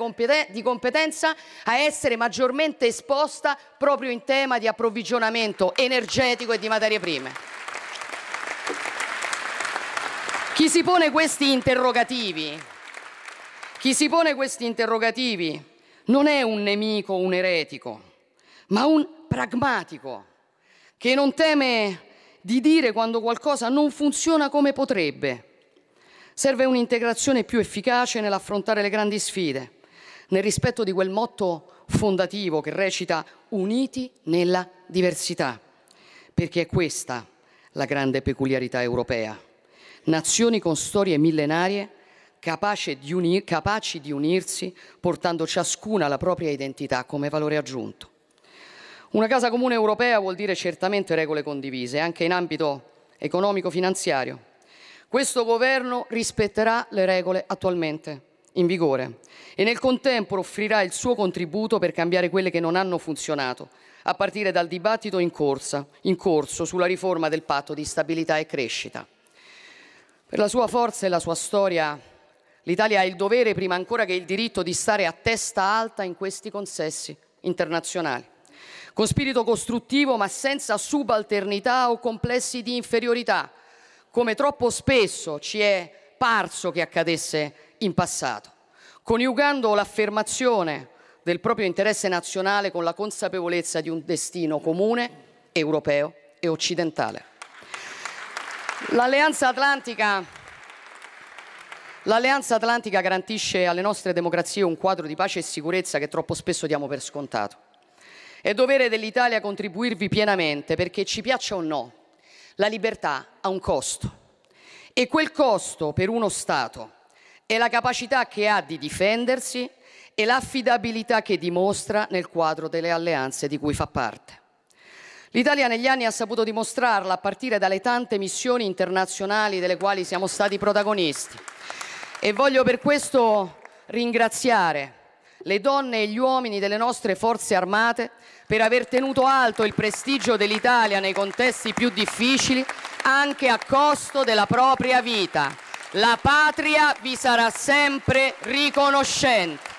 competenza, a essere maggiormente esposta proprio in tema di approvvigionamento energetico e di materie prime? Chi si pone questi interrogativi, chi si pone questi interrogativi non è un nemico, un eretico, ma un pragmatico che non teme di dire quando qualcosa non funziona come potrebbe. Serve un'integrazione più efficace nell'affrontare le grandi sfide, nel rispetto di quel motto fondativo che recita "Uniti nella diversità", perché è questa la grande peculiarità europea. Nazioni con storie millenarie, capaci di, unir, capaci di unirsi, portando ciascuna la propria identità come valore aggiunto. Una casa comune europea vuol dire certamente regole condivise, anche in ambito economico-finanziario. Questo governo rispetterà le regole attualmente in vigore e nel contempo offrirà il suo contributo per cambiare quelle che non hanno funzionato, a partire dal dibattito in, corsa, in corso sulla riforma del patto di stabilità e crescita. Per la sua forza e la sua storia, l'Italia ha il dovere, prima ancora che il diritto, di stare a testa alta in questi consessi internazionali, con spirito costruttivo ma senza subalternità o complessi di inferiorità, come troppo spesso ci è parso che accadesse in passato, coniugando l'affermazione del proprio interesse nazionale con la consapevolezza di un destino comune, europeo e occidentale. L'Alleanza Atlantica, l'Alleanza Atlantica garantisce alle nostre democrazie un quadro di pace e sicurezza che troppo spesso diamo per scontato. È dovere dell'Italia contribuirvi pienamente perché, ci piaccia o no, La libertà ha un costo e quel costo per uno Stato è la capacità che ha di difendersi e l'affidabilità che dimostra nel quadro delle alleanze di cui fa parte. L'Italia negli anni ha saputo dimostrarla a partire dalle tante missioni internazionali delle quali siamo stati protagonisti e voglio per questo ringraziare le donne e gli uomini delle nostre forze armate per aver tenuto alto il prestigio dell'Italia nei contesti più difficili, anche a costo della propria vita. La patria vi sarà sempre riconoscente.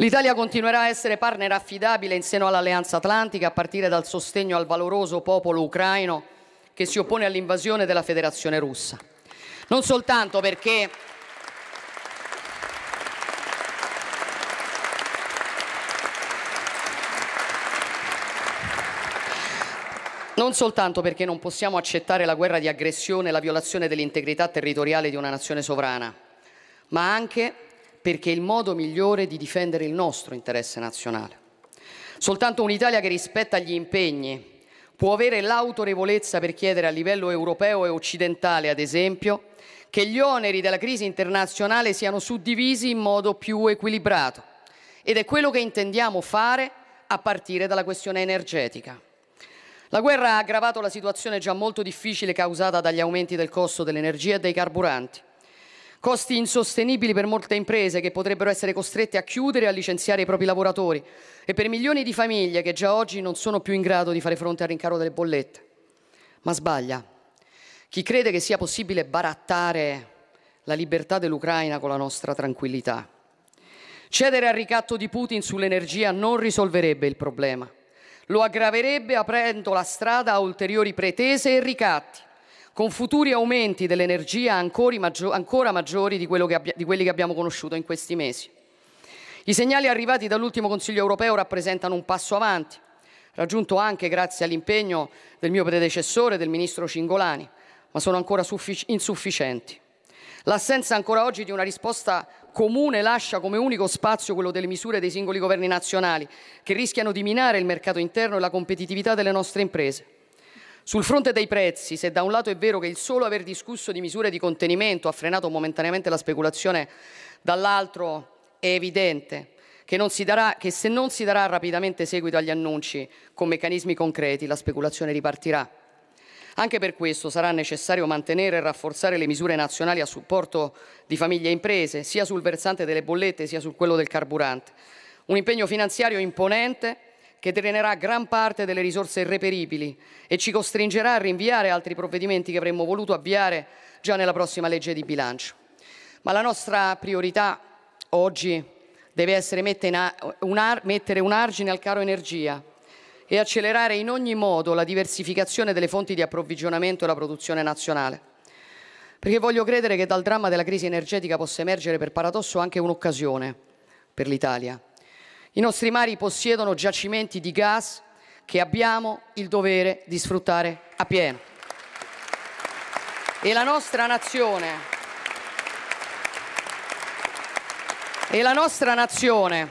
L'Italia continuerà a essere partner affidabile in seno all'Alleanza Atlantica a partire dal sostegno al valoroso popolo ucraino che si oppone all'invasione della Federazione Russa. Non soltanto perché Non soltanto perché non possiamo accettare la guerra di aggressione e la violazione dell'integrità territoriale di una nazione sovrana, ma anche perché è il modo migliore di difendere il nostro interesse nazionale. Soltanto un'Italia che rispetta gli impegni può avere l'autorevolezza per chiedere a livello europeo e occidentale, ad esempio, che gli oneri della crisi internazionale siano suddivisi in modo più equilibrato. Ed è quello che intendiamo fare a partire dalla questione energetica. La guerra ha aggravato la situazione già molto difficile causata dagli aumenti del costo dell'energia e dei carburanti. Costi insostenibili per molte imprese che potrebbero essere costrette a chiudere e a licenziare i propri lavoratori e per milioni di famiglie che già oggi non sono più in grado di fare fronte al rincaro delle bollette. Ma sbaglia. Chi crede che sia possibile barattare la libertà dell'Ucraina con la nostra tranquillità? Cedere al ricatto di Putin sull'energia non risolverebbe il problema. Lo aggraverebbe aprendo la strada a ulteriori pretese e ricatti, con futuri aumenti dell'energia ancora maggiori di, quello che abbia, di quelli che abbiamo conosciuto in questi mesi. I segnali arrivati dall'ultimo Consiglio europeo rappresentano un passo avanti, raggiunto anche grazie all'impegno del mio predecessore, del ministro Cingolani, ma sono ancora insufficienti. L'assenza ancora oggi di una risposta comune lascia come unico spazio quello delle misure dei singoli governi nazionali, che rischiano di minare il mercato interno e la competitività delle nostre imprese. Sul fronte dei prezzi, se da un lato è vero che il solo aver discusso di misure di contenimento ha frenato momentaneamente la speculazione, dall'altro è evidente che, non si darà, che se non si darà rapidamente seguito agli annunci con meccanismi concreti, la speculazione ripartirà. Anche per questo sarà necessario mantenere e rafforzare le misure nazionali a supporto di famiglie e imprese, sia sul versante delle bollette sia su quello del carburante. Un impegno finanziario imponente che drenerà gran parte delle risorse irreperibili e ci costringerà a rinviare altri provvedimenti che avremmo voluto avviare già nella prossima legge di bilancio. Ma la nostra priorità oggi deve essere mettere un argine al caro energia e accelerare in ogni modo la diversificazione delle fonti di approvvigionamento e la produzione nazionale. Perché voglio credere che dal dramma della crisi energetica possa emergere per paradosso anche un'occasione per l'Italia. I nostri mari possiedono giacimenti di gas che abbiamo il dovere di sfruttare appieno. E la nostra nazione... E la nostra nazione,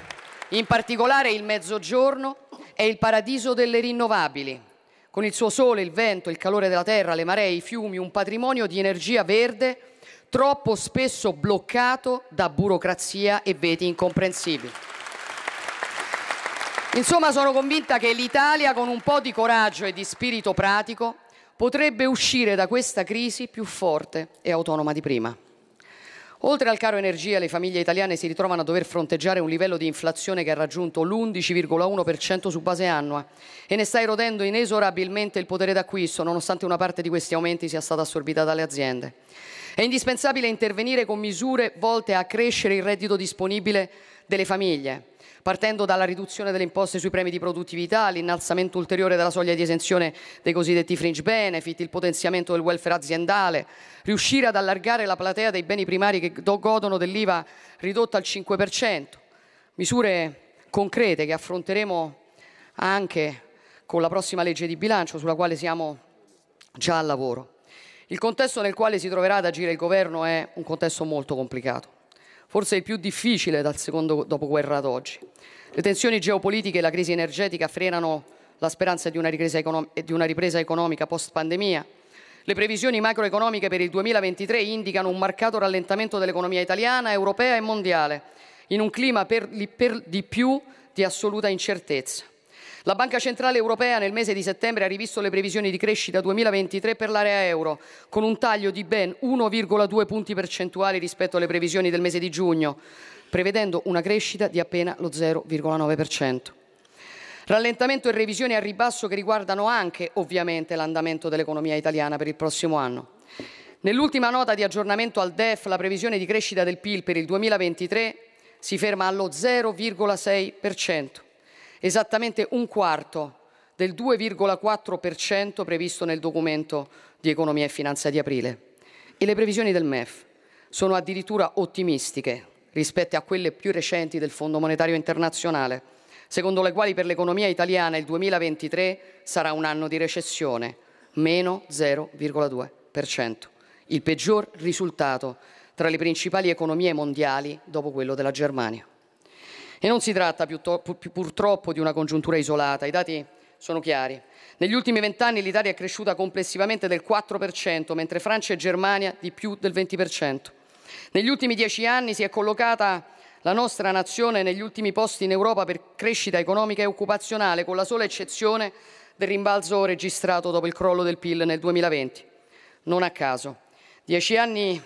in particolare il Mezzogiorno, è il paradiso delle rinnovabili, con il suo sole, il vento, il calore della terra, le maree, i fiumi, un patrimonio di energia verde troppo spesso bloccato da burocrazia e veti incomprensibili. Insomma, sono convinta che l'Italia, con un po' di coraggio e di spirito pratico, potrebbe uscire da questa crisi più forte e autonoma di prima. Oltre al caro energia, le famiglie italiane si ritrovano a dover fronteggiare un livello di inflazione che ha raggiunto l'undici virgola uno per cento su base annua e ne sta erodendo inesorabilmente il potere d'acquisto, nonostante una parte di questi aumenti sia stata assorbita dalle aziende. È indispensabile intervenire con misure volte a crescere il reddito disponibile delle famiglie, partendo dalla riduzione delle imposte sui premi di produttività, all'innalzamento ulteriore della soglia di esenzione dei cosiddetti fringe benefit, il potenziamento del welfare aziendale, riuscire ad allargare la platea dei beni primari che godono dell'I V A ridotta al cinque per cento. Misure concrete che affronteremo anche con la prossima legge di bilancio, sulla quale siamo già al lavoro. Il contesto nel quale si troverà ad agire il governo è un contesto molto complicato, forse il più difficile dal secondo dopoguerra ad oggi. Le tensioni geopolitiche e la crisi energetica frenano la speranza di una ripresa economica, di una ripresa economica post-pandemia. Le previsioni macroeconomiche per il duemilaventitré indicano un marcato rallentamento dell'economia italiana, europea e mondiale, in un clima per, per di più di assoluta incertezza. La Banca Centrale Europea nel mese di settembre ha rivisto le previsioni di crescita duemilaventitré per l'area euro, con un taglio di ben uno virgola due punti percentuali rispetto alle previsioni del mese di giugno, prevedendo una crescita di appena lo zero virgola nove per cento. Rallentamento e revisioni a ribasso che riguardano anche, ovviamente, l'andamento dell'economia italiana per il prossimo anno. Nell'ultima nota di aggiornamento al D E F, la previsione di crescita del P I L per il duemilaventitré si ferma allo zero virgola sei per cento. Esattamente un quarto del due virgola quattro per cento previsto nel documento di economia e finanza di aprile. E le previsioni del M E F sono addirittura ottimistiche rispetto a quelle più recenti del Fondo monetario internazionale, secondo le quali per l'economia italiana il duemilaventitré sarà un anno di recessione, meno zero virgola due per cento, il peggior risultato tra le principali economie mondiali dopo quello della Germania. E non si tratta purtroppo di una congiuntura isolata, i dati sono chiari. Negli ultimi vent'anni l'Italia è cresciuta complessivamente del quattro per cento, mentre Francia e Germania di più del venti per cento. Negli ultimi dieci anni si è collocata la nostra nazione negli ultimi posti in Europa per crescita economica e occupazionale, con la sola eccezione del rimbalzo registrato dopo il crollo del P I L nel duemilaventi. Non a caso, dieci anni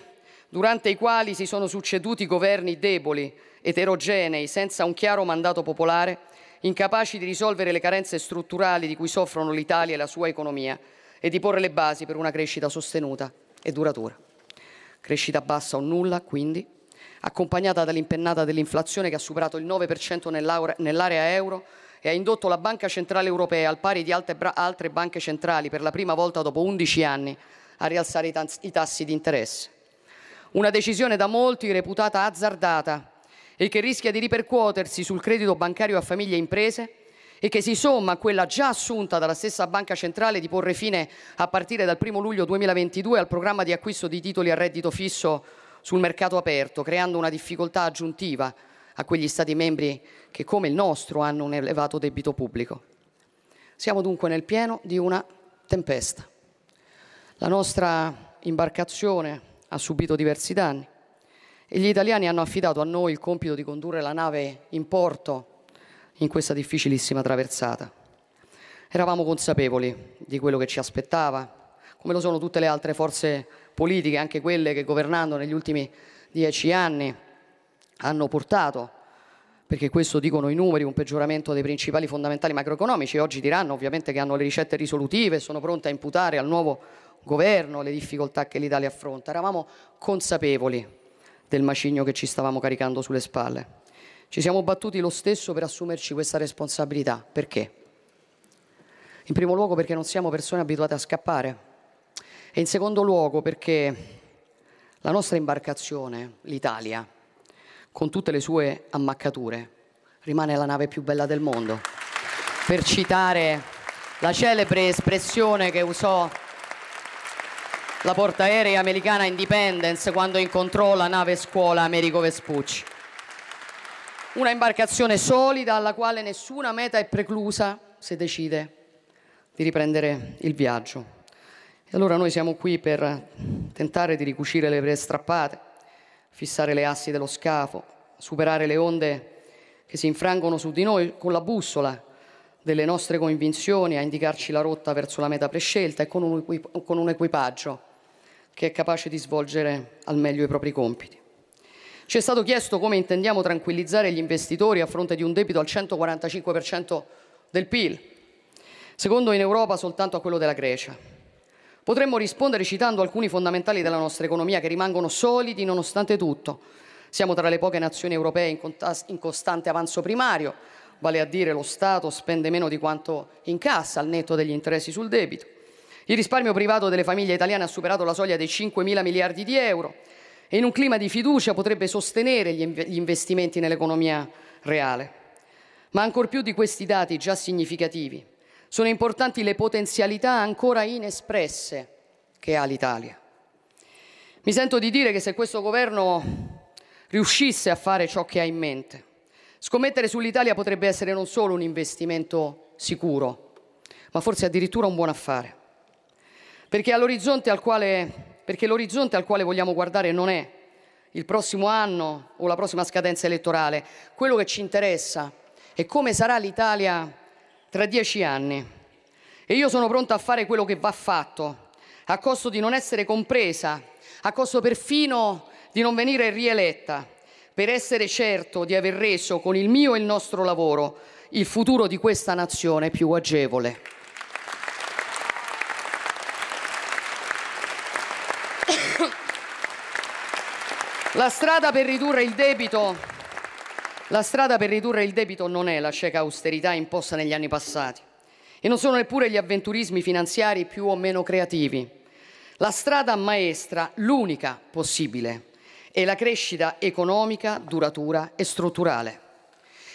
durante i quali si sono succeduti governi deboli, eterogenei, senza un chiaro mandato popolare, incapaci di risolvere le carenze strutturali di cui soffrono l'Italia e la sua economia e di porre le basi per una crescita sostenuta e duratura. Crescita bassa o nulla, quindi, accompagnata dall'impennata dell'inflazione che ha superato il nove per cento nell'area euro e ha indotto la Banca Centrale Europea, al pari di altre banche centrali, per la prima volta dopo undici anni, a rialzare i tassi di interesse. Una decisione da molti reputata azzardata, e che rischia di ripercuotersi sul credito bancario a famiglie e imprese e che si somma a quella già assunta dalla stessa Banca Centrale di porre fine a partire dal primo luglio duemilaventidue al programma di acquisto di titoli a reddito fisso sul mercato aperto, creando una difficoltà aggiuntiva a quegli Stati membri che, come il nostro, hanno un elevato debito pubblico. Siamo dunque nel pieno di una tempesta. La nostra imbarcazione ha subito diversi danni. E gli italiani hanno affidato a noi il compito di condurre la nave in porto in questa difficilissima traversata. Eravamo consapevoli di quello che ci aspettava, come lo sono tutte le altre forze politiche, anche quelle che governando negli ultimi dieci anni hanno portato, perché questo dicono i numeri, un peggioramento dei principali fondamentali macroeconomici. Oggi diranno ovviamente che hanno le ricette risolutive e sono pronte a imputare al nuovo governo le difficoltà che l'Italia affronta. Eravamo consapevoli del macigno che ci stavamo caricando sulle spalle. Ci siamo battuti lo stesso per assumerci questa responsabilità. Perché? In primo luogo perché non siamo persone abituate a scappare e in secondo luogo perché la nostra imbarcazione, l'Italia, con tutte le sue ammaccature, rimane la nave più bella del mondo. Per citare la celebre espressione che usò la portaerei americana Independence quando incontrò la nave scuola Amerigo Vespucci. Una imbarcazione solida alla quale nessuna meta è preclusa se decide di riprendere il viaggio. E allora noi siamo qui per tentare di ricucire le vele strappate, fissare le assi dello scafo, superare le onde che si infrangono su di noi con la bussola delle nostre convinzioni, a indicarci la rotta verso la meta prescelta e con un, equip- con un equipaggio che è capace di svolgere al meglio i propri compiti. Ci è stato chiesto come intendiamo tranquillizzare gli investitori a fronte di un debito al centoquarantacinque per cento del P I L, secondo in Europa soltanto a quello della Grecia. Potremmo rispondere citando alcuni fondamentali della nostra economia che rimangono solidi nonostante tutto. Siamo tra le poche nazioni europee in, contas- in costante avanzo primario, vale a dire lo Stato spende meno di quanto incassa al netto degli interessi sul debito. Il risparmio privato delle famiglie italiane ha superato la soglia dei cinquemila miliardi di euro e in un clima di fiducia potrebbe sostenere gli, inv- gli investimenti nell'economia reale. Ma ancor più di questi dati già significativi, sono importanti le potenzialità ancora inespresse che ha l'Italia. Mi sento di dire che se questo governo riuscisse a fare ciò che ha in mente, scommettere sull'Italia potrebbe essere non solo un investimento sicuro, ma forse addirittura un buon affare. Perché all'orizzonte al quale, perché l'orizzonte al quale vogliamo guardare non è il prossimo anno o la prossima scadenza elettorale. Quello che ci interessa è come sarà l'Italia tra dieci anni, e io sono pronta a fare quello che va fatto, a costo di non essere compresa, a costo perfino di non venire rieletta, per essere certo di aver reso con il mio e il nostro lavoro il futuro di questa nazione più agevole. La strada per ridurre il debito La strada per ridurre il debito non è la cieca austerità imposta negli anni passati e non sono neppure gli avventurismi finanziari più o meno creativi. La strada maestra, l'unica possibile, è la crescita economica, duratura e strutturale.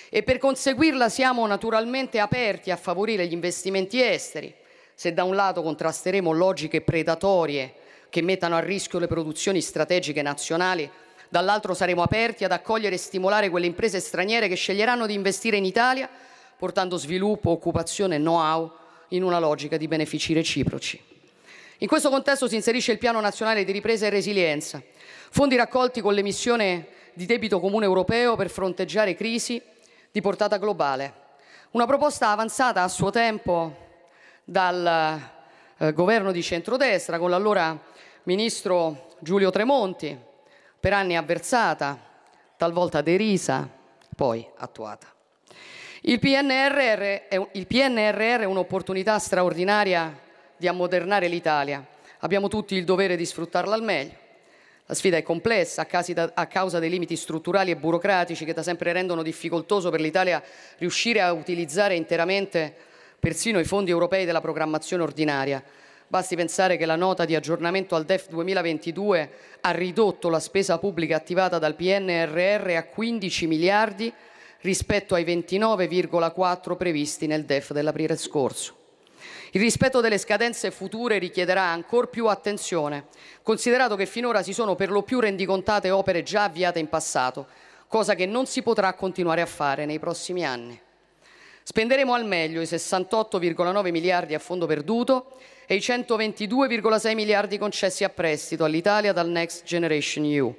E per conseguirla siamo naturalmente aperti a favorire gli investimenti esteri, se da un lato contrasteremo logiche predatorie che mettano a rischio le produzioni strategiche nazionali, dall'altro saremo aperti ad accogliere e stimolare quelle imprese straniere che sceglieranno di investire in Italia, portando sviluppo, occupazione e know-how in una logica di benefici reciproci. In questo contesto si inserisce il Piano Nazionale di Ripresa e Resilienza, fondi raccolti con l'emissione di debito comune europeo per fronteggiare crisi di portata globale. Una proposta avanzata a suo tempo dal eh, governo di centrodestra, con l'allora ministro Giulio Tremonti, per anni avversata, talvolta derisa, poi attuata. Il P N R R è un'opportunità straordinaria di ammodernare l'Italia. Abbiamo tutti il dovere di sfruttarla al meglio. La sfida è complessa a causa dei limiti strutturali e burocratici che da sempre rendono difficoltoso per l'Italia riuscire a utilizzare interamente persino i fondi europei della programmazione ordinaria. Basti pensare che la nota di aggiornamento al D E F duemilaventidue ha ridotto la spesa pubblica attivata dal P N R R a quindici miliardi rispetto ai ventinove virgola quattro previsti nel D E F dell'aprile scorso. Il rispetto delle scadenze future richiederà ancor più attenzione, considerato che finora si sono per lo più rendicontate opere già avviate in passato, cosa che non si potrà continuare a fare nei prossimi anni. Spenderemo al meglio i sessantotto virgola nove miliardi a fondo perduto e i centoventidue virgola sei miliardi concessi a prestito all'Italia dal Next Generation E U,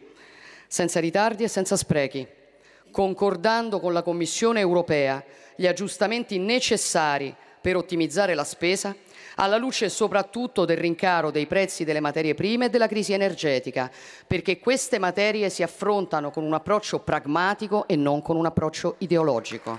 senza ritardi e senza sprechi, concordando con la Commissione europea gli aggiustamenti necessari per ottimizzare la spesa, alla luce soprattutto del rincaro dei prezzi delle materie prime e della crisi energetica, perché queste materie si affrontano con un approccio pragmatico e non con un approccio ideologico.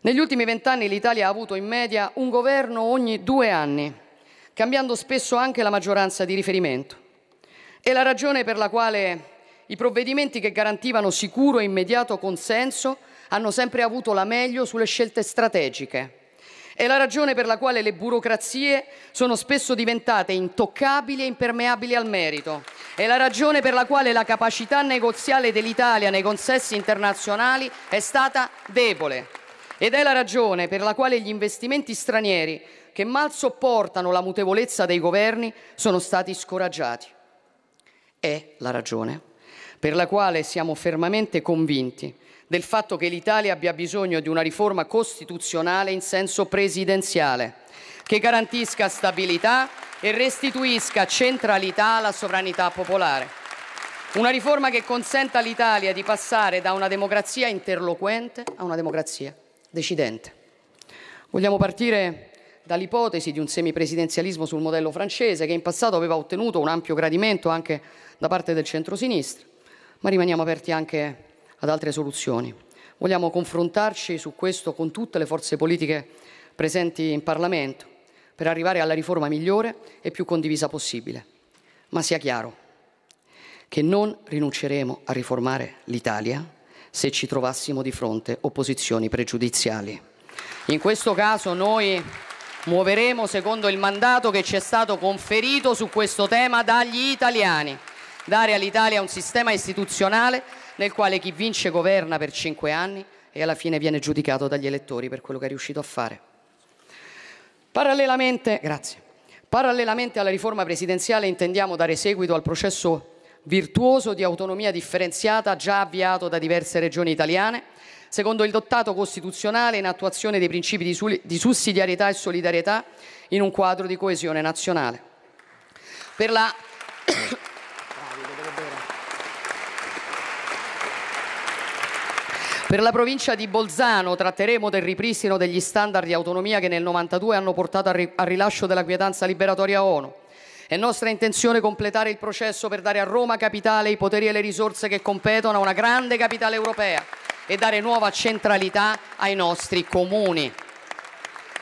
Negli ultimi vent'anni l'Italia ha avuto in media un governo ogni due anni, cambiando spesso anche la maggioranza di riferimento. È la ragione per la quale i provvedimenti che garantivano sicuro e immediato consenso hanno sempre avuto la meglio sulle scelte strategiche. È la ragione per la quale le burocrazie sono spesso diventate intoccabili e impermeabili al merito. È la ragione per la quale la capacità negoziale dell'Italia nei consessi internazionali è stata debole. Ed è la ragione per la quale gli investimenti stranieri, che mal sopportano la mutevolezza dei governi, sono stati scoraggiati. È la ragione per la quale siamo fermamente convinti del fatto che l'Italia abbia bisogno di una riforma costituzionale in senso presidenziale, che garantisca stabilità e restituisca centralità alla sovranità popolare. Una riforma che consenta all'Italia di passare da una democrazia interloquente a una democrazia decidente. Vogliamo partire dall'ipotesi di un semipresidenzialismo sul modello francese, che in passato aveva ottenuto un ampio gradimento anche da parte del centrosinistra, ma rimaniamo aperti anche ad altre soluzioni. Vogliamo confrontarci su questo con tutte le forze politiche presenti in Parlamento per arrivare alla riforma migliore e più condivisa possibile. Ma sia chiaro che non rinunceremo a riformare l'Italia se ci trovassimo di fronte opposizioni pregiudiziali. In questo caso noi muoveremo secondo il mandato che ci è stato conferito su questo tema dagli italiani: dare all'Italia un sistema istituzionale nel quale chi vince governa per cinque anni e alla fine viene giudicato dagli elettori per quello che è riuscito a fare. Parallelamente, grazie, parallelamente alla riforma presidenziale intendiamo dare seguito al processo virtuoso di autonomia differenziata già avviato da diverse regioni italiane, secondo il dettato costituzionale, in attuazione dei principi di, di sussidiarietà e solidarietà in un quadro di coesione nazionale. Per la... Per la provincia di Bolzano tratteremo del ripristino degli standard di autonomia che nel novantadue hanno portato al, ri- al rilascio della quietanza liberatoria ONU. È nostra intenzione completare il processo per dare a Roma Capitale i poteri e le risorse che competono a una grande capitale europea e dare nuova centralità ai nostri comuni.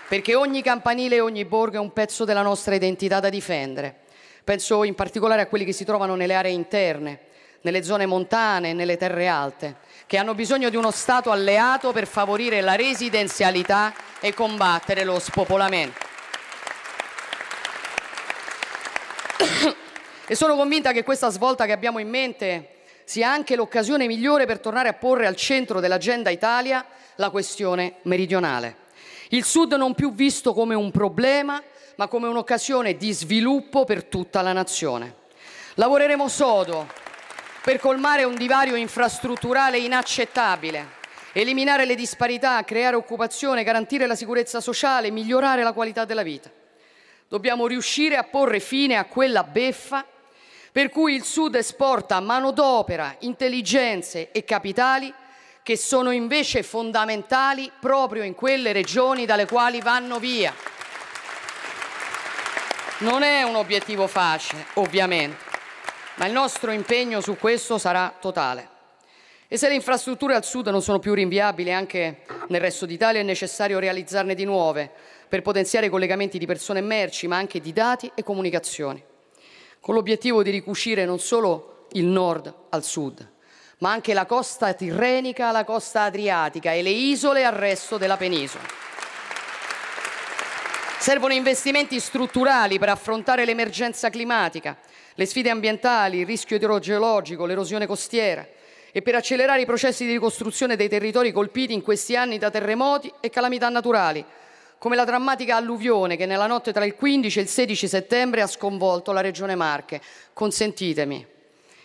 Perché ogni campanile e ogni borgo è un pezzo della nostra identità da difendere. Penso in particolare a quelli che si trovano nelle aree interne, nelle zone montane e nelle terre alte, che hanno bisogno di uno Stato alleato per favorire la residenzialità e combattere lo spopolamento. E sono convinta che questa svolta che abbiamo in mente sia anche l'occasione migliore per tornare a porre al centro dell'agenda Italia la questione meridionale. Il Sud non più visto come un problema, ma come un'occasione di sviluppo per tutta la nazione. Lavoreremo sodo per colmare un divario infrastrutturale inaccettabile, eliminare le disparità, creare occupazione, garantire la sicurezza sociale, migliorare la qualità della vita. Dobbiamo riuscire a porre fine a quella beffa per cui il Sud esporta manodopera, intelligenze e capitali che sono invece fondamentali proprio in quelle regioni dalle quali vanno via. Non è un obiettivo facile, ovviamente, ma il nostro impegno su questo sarà totale. E se le infrastrutture al Sud non sono più rinviabili anche nel resto d'Italia, è necessario realizzarne di nuove per potenziare i collegamenti di persone e merci, ma anche di dati e comunicazioni, con l'obiettivo di ricucire non solo il nord al sud, ma anche la costa tirrenica alla costa adriatica e le isole al resto della penisola. Servono investimenti strutturali per affrontare l'emergenza climatica, le sfide ambientali, il rischio idrogeologico, l'erosione costiera, e per accelerare i processi di ricostruzione dei territori colpiti in questi anni da terremoti e calamità naturali, come la drammatica alluvione che nella notte tra il quindici e il sedici settembre ha sconvolto la regione Marche. Consentitemi,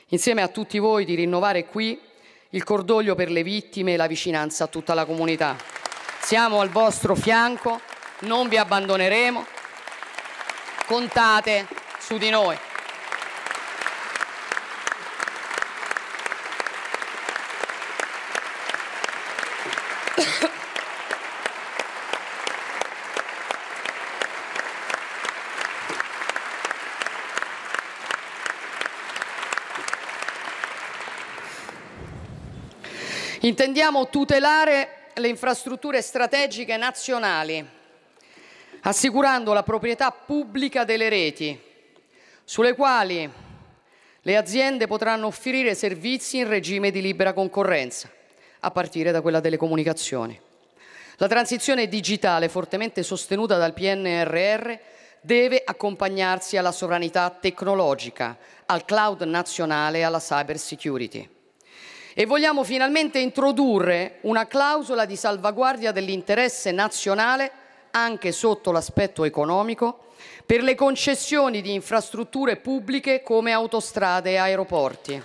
insieme a tutti voi, di rinnovare qui il cordoglio per le vittime e la vicinanza a tutta la comunità. Siamo al vostro fianco, non vi abbandoneremo, contate su di noi. Intendiamo tutelare le infrastrutture strategiche nazionali, assicurando la proprietà pubblica delle reti, sulle quali le aziende potranno offrire servizi in regime di libera concorrenza, a partire da quella delle comunicazioni. La transizione digitale, fortemente sostenuta dal P N R R, deve accompagnarsi alla sovranità tecnologica, al cloud nazionale e alla cyber security. E vogliamo finalmente introdurre una clausola di salvaguardia dell'interesse nazionale, anche sotto l'aspetto economico, per le concessioni di infrastrutture pubbliche come autostrade e aeroporti.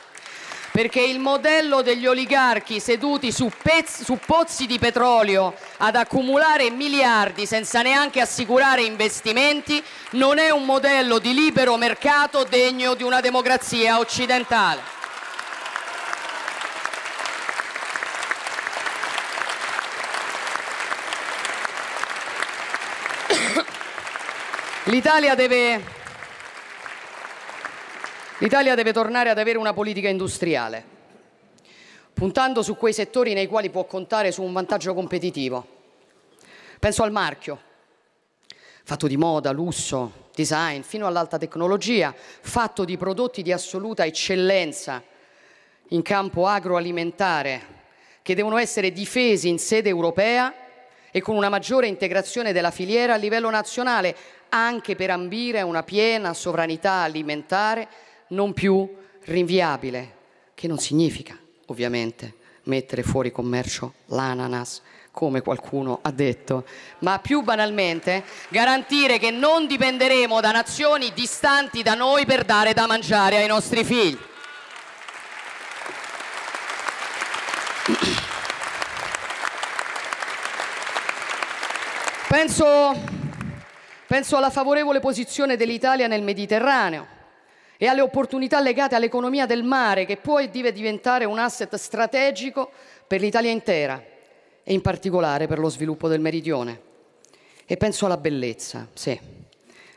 perché il modello degli oligarchi seduti su, pezzi, su pozzi di petrolio ad accumulare miliardi senza neanche assicurare investimenti non è un modello di libero mercato degno di una democrazia occidentale. L'Italia deve, l'Italia deve tornare ad avere una politica industriale, puntando su quei settori nei quali può contare su un vantaggio competitivo. Penso al marchio, fatto di moda, lusso, design, fino all'alta tecnologia, fatto di prodotti di assoluta eccellenza in campo agroalimentare, che devono essere difesi in sede europea e con una maggiore integrazione della filiera a livello nazionale, anche per ambire a una piena sovranità alimentare non più rinviabile, che non significa ovviamente mettere fuori commercio l'ananas, come qualcuno ha detto, ma più banalmente garantire che non dipenderemo da nazioni distanti da noi per dare da mangiare ai nostri figli. Penso... Penso alla favorevole posizione dell'Italia nel Mediterraneo e alle opportunità legate all'economia del mare, che poi deve diventare un asset strategico per l'Italia intera e in particolare per lo sviluppo del meridione. E penso alla bellezza, sì,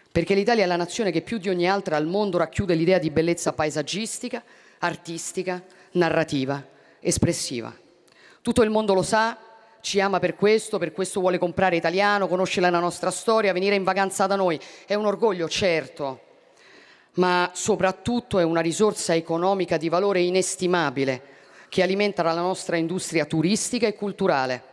perché l'Italia è la nazione che più di ogni altra al mondo racchiude l'idea di bellezza paesaggistica, artistica, narrativa, espressiva. Tutto il mondo lo sa, ci ama per questo, per questo vuole comprare italiano, conoscere la nostra storia, venire in vacanza da noi. È un orgoglio, certo, ma soprattutto è una risorsa economica di valore inestimabile che alimenta la nostra industria turistica e culturale.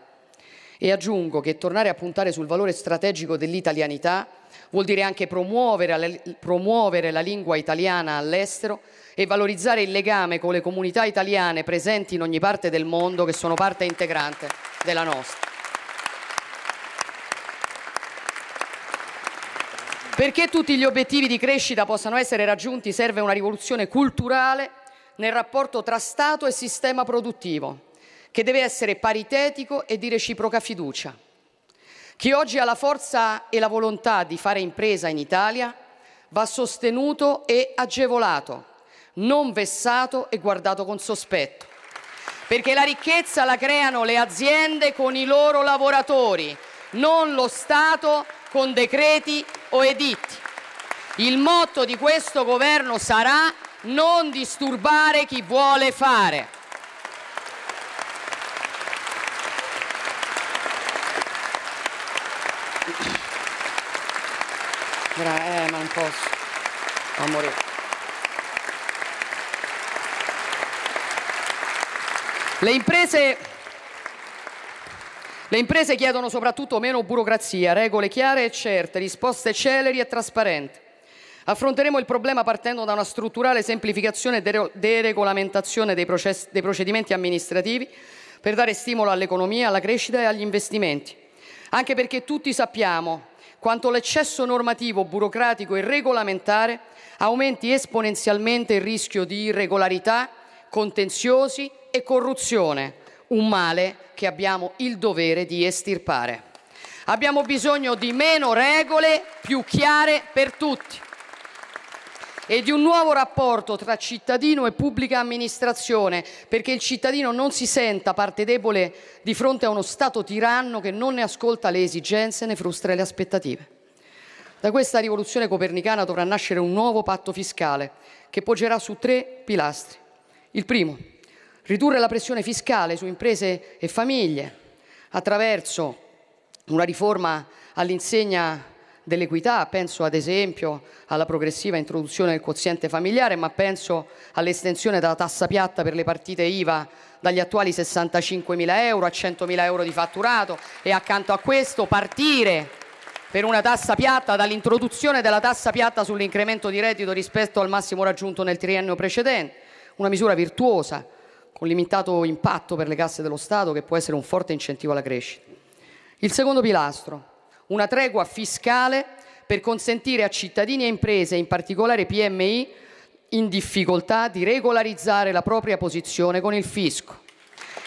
E aggiungo che tornare a puntare sul valore strategico dell'italianità vuol dire anche promuovere, promuovere la lingua italiana all'estero e valorizzare il legame con le comunità italiane presenti in ogni parte del mondo, che sono parte integrante della nostra. Perché tutti gli obiettivi di crescita possano essere raggiunti serve una rivoluzione culturale nel rapporto tra Stato e sistema produttivo, che deve essere paritetico e di reciproca fiducia. Chi oggi ha la forza e la volontà di fare impresa in Italia va sostenuto e agevolato, non vessato e guardato con sospetto, perché la ricchezza la creano le aziende con i loro lavoratori, non lo Stato con decreti o editti. Il motto di questo governo sarà: non disturbare chi vuole fare. Eh, ma non posso, amore. Le imprese, le imprese chiedono soprattutto meno burocrazia, regole chiare e certe, risposte celeri e trasparenti. Affronteremo il problema partendo da una strutturale semplificazione e deregolamentazione dei, process, dei procedimenti amministrativi per dare stimolo all'economia, alla crescita e agli investimenti. Anche perché tutti sappiamo quanto l'eccesso normativo, burocratico e regolamentare aumenti esponenzialmente il rischio di irregolarità, contenziosi e corruzione, un male che abbiamo il dovere di estirpare. Abbiamo bisogno di meno regole più chiare per tutti e di un nuovo rapporto tra cittadino e pubblica amministrazione, perché il cittadino non si senta parte debole di fronte a uno Stato tiranno che non ne ascolta le esigenze e ne frustra le aspettative. Da questa rivoluzione copernicana dovrà nascere un nuovo patto fiscale che poggerà su tre pilastri. Il primo, ridurre la pressione fiscale su imprese e famiglie attraverso una riforma all'insegna dell'equità, penso ad esempio alla progressiva introduzione del quoziente familiare, ma penso all'estensione della tassa piatta per le partite I V A dagli attuali sessantacinquemila euro a centomila euro di fatturato, e accanto a questo partire per una tassa piatta dall'introduzione della tassa piatta sull'incremento di reddito rispetto al massimo raggiunto nel triennio precedente, una misura virtuosa con limitato impatto per le casse dello Stato che può essere un forte incentivo alla crescita. Il secondo pilastro, una tregua fiscale per consentire a cittadini e imprese, in particolare P M I, in difficoltà di regolarizzare la propria posizione con il fisco.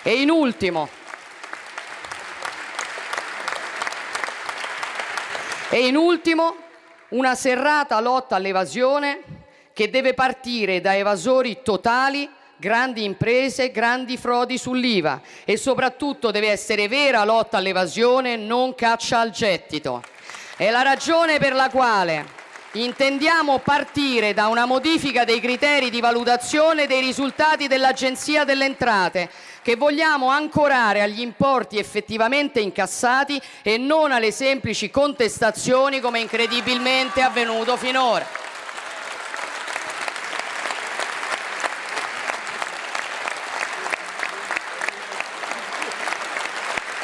E in ultimo, e in ultimo una serrata lotta all'evasione che deve partire da evasori totali, grandi imprese, grandi frodi sull'I V A, e soprattutto deve essere vera lotta all'evasione, non caccia al gettito. È la ragione per la quale intendiamo partire da una modifica dei criteri di valutazione dei risultati dell'Agenzia delle Entrate, che vogliamo ancorare agli importi effettivamente incassati e non alle semplici contestazioni, come incredibilmente è avvenuto finora.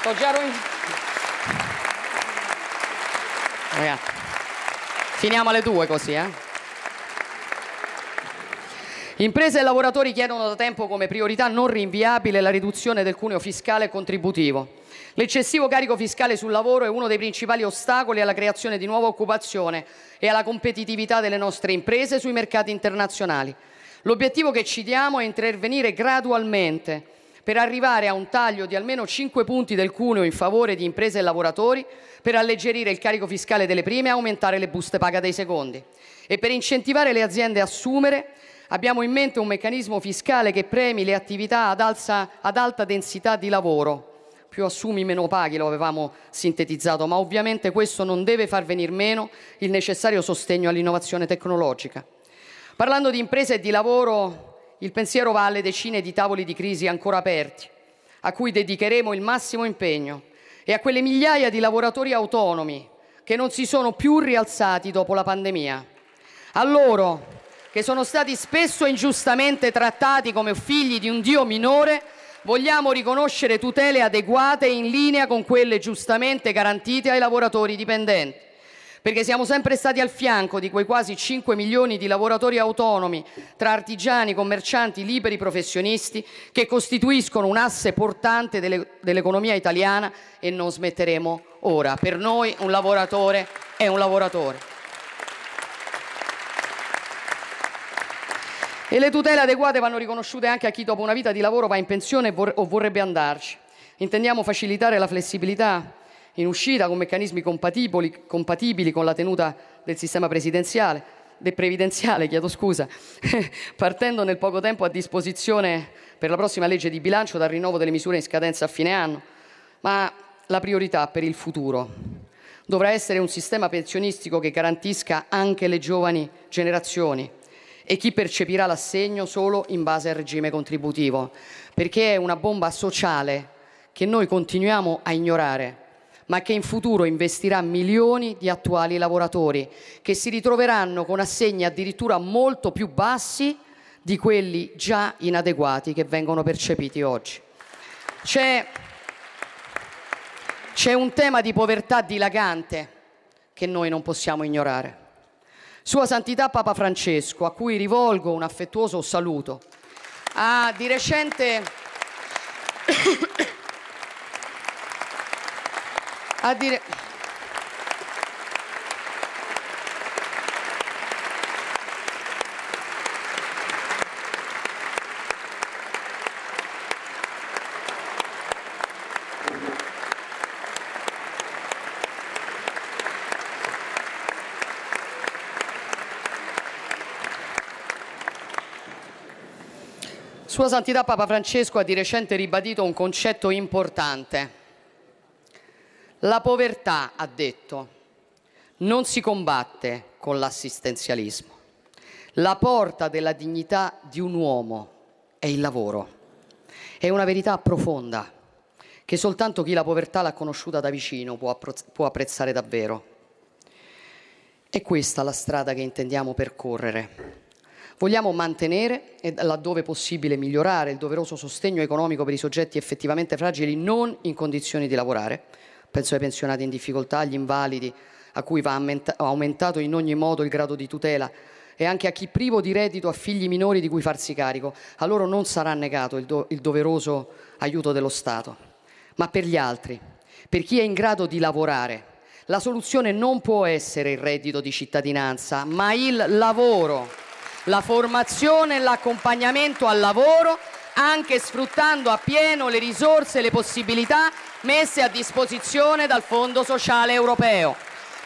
Ho già rovinato. Ragazzi, finiamo alle due così, eh? Imprese e lavoratori chiedono da tempo come priorità non rinviabile la riduzione del cuneo fiscale e contributivo. L'eccessivo carico fiscale sul lavoro è uno dei principali ostacoli alla creazione di nuova occupazione e alla competitività delle nostre imprese sui mercati internazionali. L'obiettivo che ci diamo è intervenire gradualmente per arrivare a un taglio di almeno cinque punti del cuneo in favore di imprese e lavoratori, per alleggerire il carico fiscale delle prime e aumentare le buste paga dei secondi. E per incentivare le aziende a assumere, abbiamo in mente un meccanismo fiscale che premi le attività ad, alza, ad alta densità di lavoro. Più assumi, meno paghi, lo avevamo sintetizzato, ma ovviamente questo non deve far venir meno il necessario sostegno all'innovazione tecnologica. Parlando di imprese e di lavoro, il pensiero va alle decine di tavoli di crisi ancora aperti, a cui dedicheremo il massimo impegno, e a quelle migliaia di lavoratori autonomi che non si sono più rialzati dopo la pandemia. A loro, che sono stati spesso ingiustamente trattati come figli di un dio minore, vogliamo riconoscere tutele adeguate in linea con quelle giustamente garantite ai lavoratori dipendenti, perché siamo sempre stati al fianco di quei quasi cinque milioni di lavoratori autonomi, tra artigiani, commercianti, liberi professionisti, che costituiscono un asse portante delle, dell'economia italiana, e non smetteremo ora. Per noi un lavoratore è un lavoratore. E le tutele adeguate vanno riconosciute anche a chi dopo una vita di lavoro va in pensione vor- o vorrebbe andarci. Intendiamo facilitare la flessibilità in uscita con meccanismi compatibili, compatibili con la tenuta del sistema presidenziale, del previdenziale, chiedo scusa, partendo nel poco tempo a disposizione per la prossima legge di bilancio dal rinnovo delle misure in scadenza a fine anno. Ma la priorità per il futuro dovrà essere un sistema pensionistico che garantisca anche le giovani generazioni e chi percepirà l'assegno solo in base al regime contributivo, perché è una bomba sociale che noi continuiamo a ignorare, ma che in futuro investirà milioni di attuali lavoratori che si ritroveranno con assegni addirittura molto più bassi di quelli già inadeguati che vengono percepiti oggi. C'è, c'è un tema di povertà dilagante che noi non possiamo ignorare. Sua Santità Papa Francesco, a cui rivolgo un affettuoso saluto, ha di recente A dire... Sua Santità Papa Francesco ha di recente ribadito un concetto importante. La povertà, ha detto, non si combatte con l'assistenzialismo. La porta della dignità di un uomo è il lavoro. È una verità profonda che soltanto chi la povertà l'ha conosciuta da vicino può, può apprezzare davvero. È questa la strada che intendiamo percorrere. Vogliamo mantenere e, laddove possibile, migliorare il doveroso sostegno economico per i soggetti effettivamente fragili non in condizioni di lavorare. Penso ai pensionati in difficoltà, agli invalidi, a cui va aumentato in ogni modo il grado di tutela, e anche a chi privo di reddito ha figli minori di cui farsi carico. A loro non sarà negato il, do- il doveroso aiuto dello Stato. Ma per gli altri, per chi è in grado di lavorare, la soluzione non può essere il reddito di cittadinanza, ma il lavoro. la formazione e l'accompagnamento al lavoro, anche sfruttando appieno le risorse e le possibilità messe a disposizione dal Fondo sociale europeo.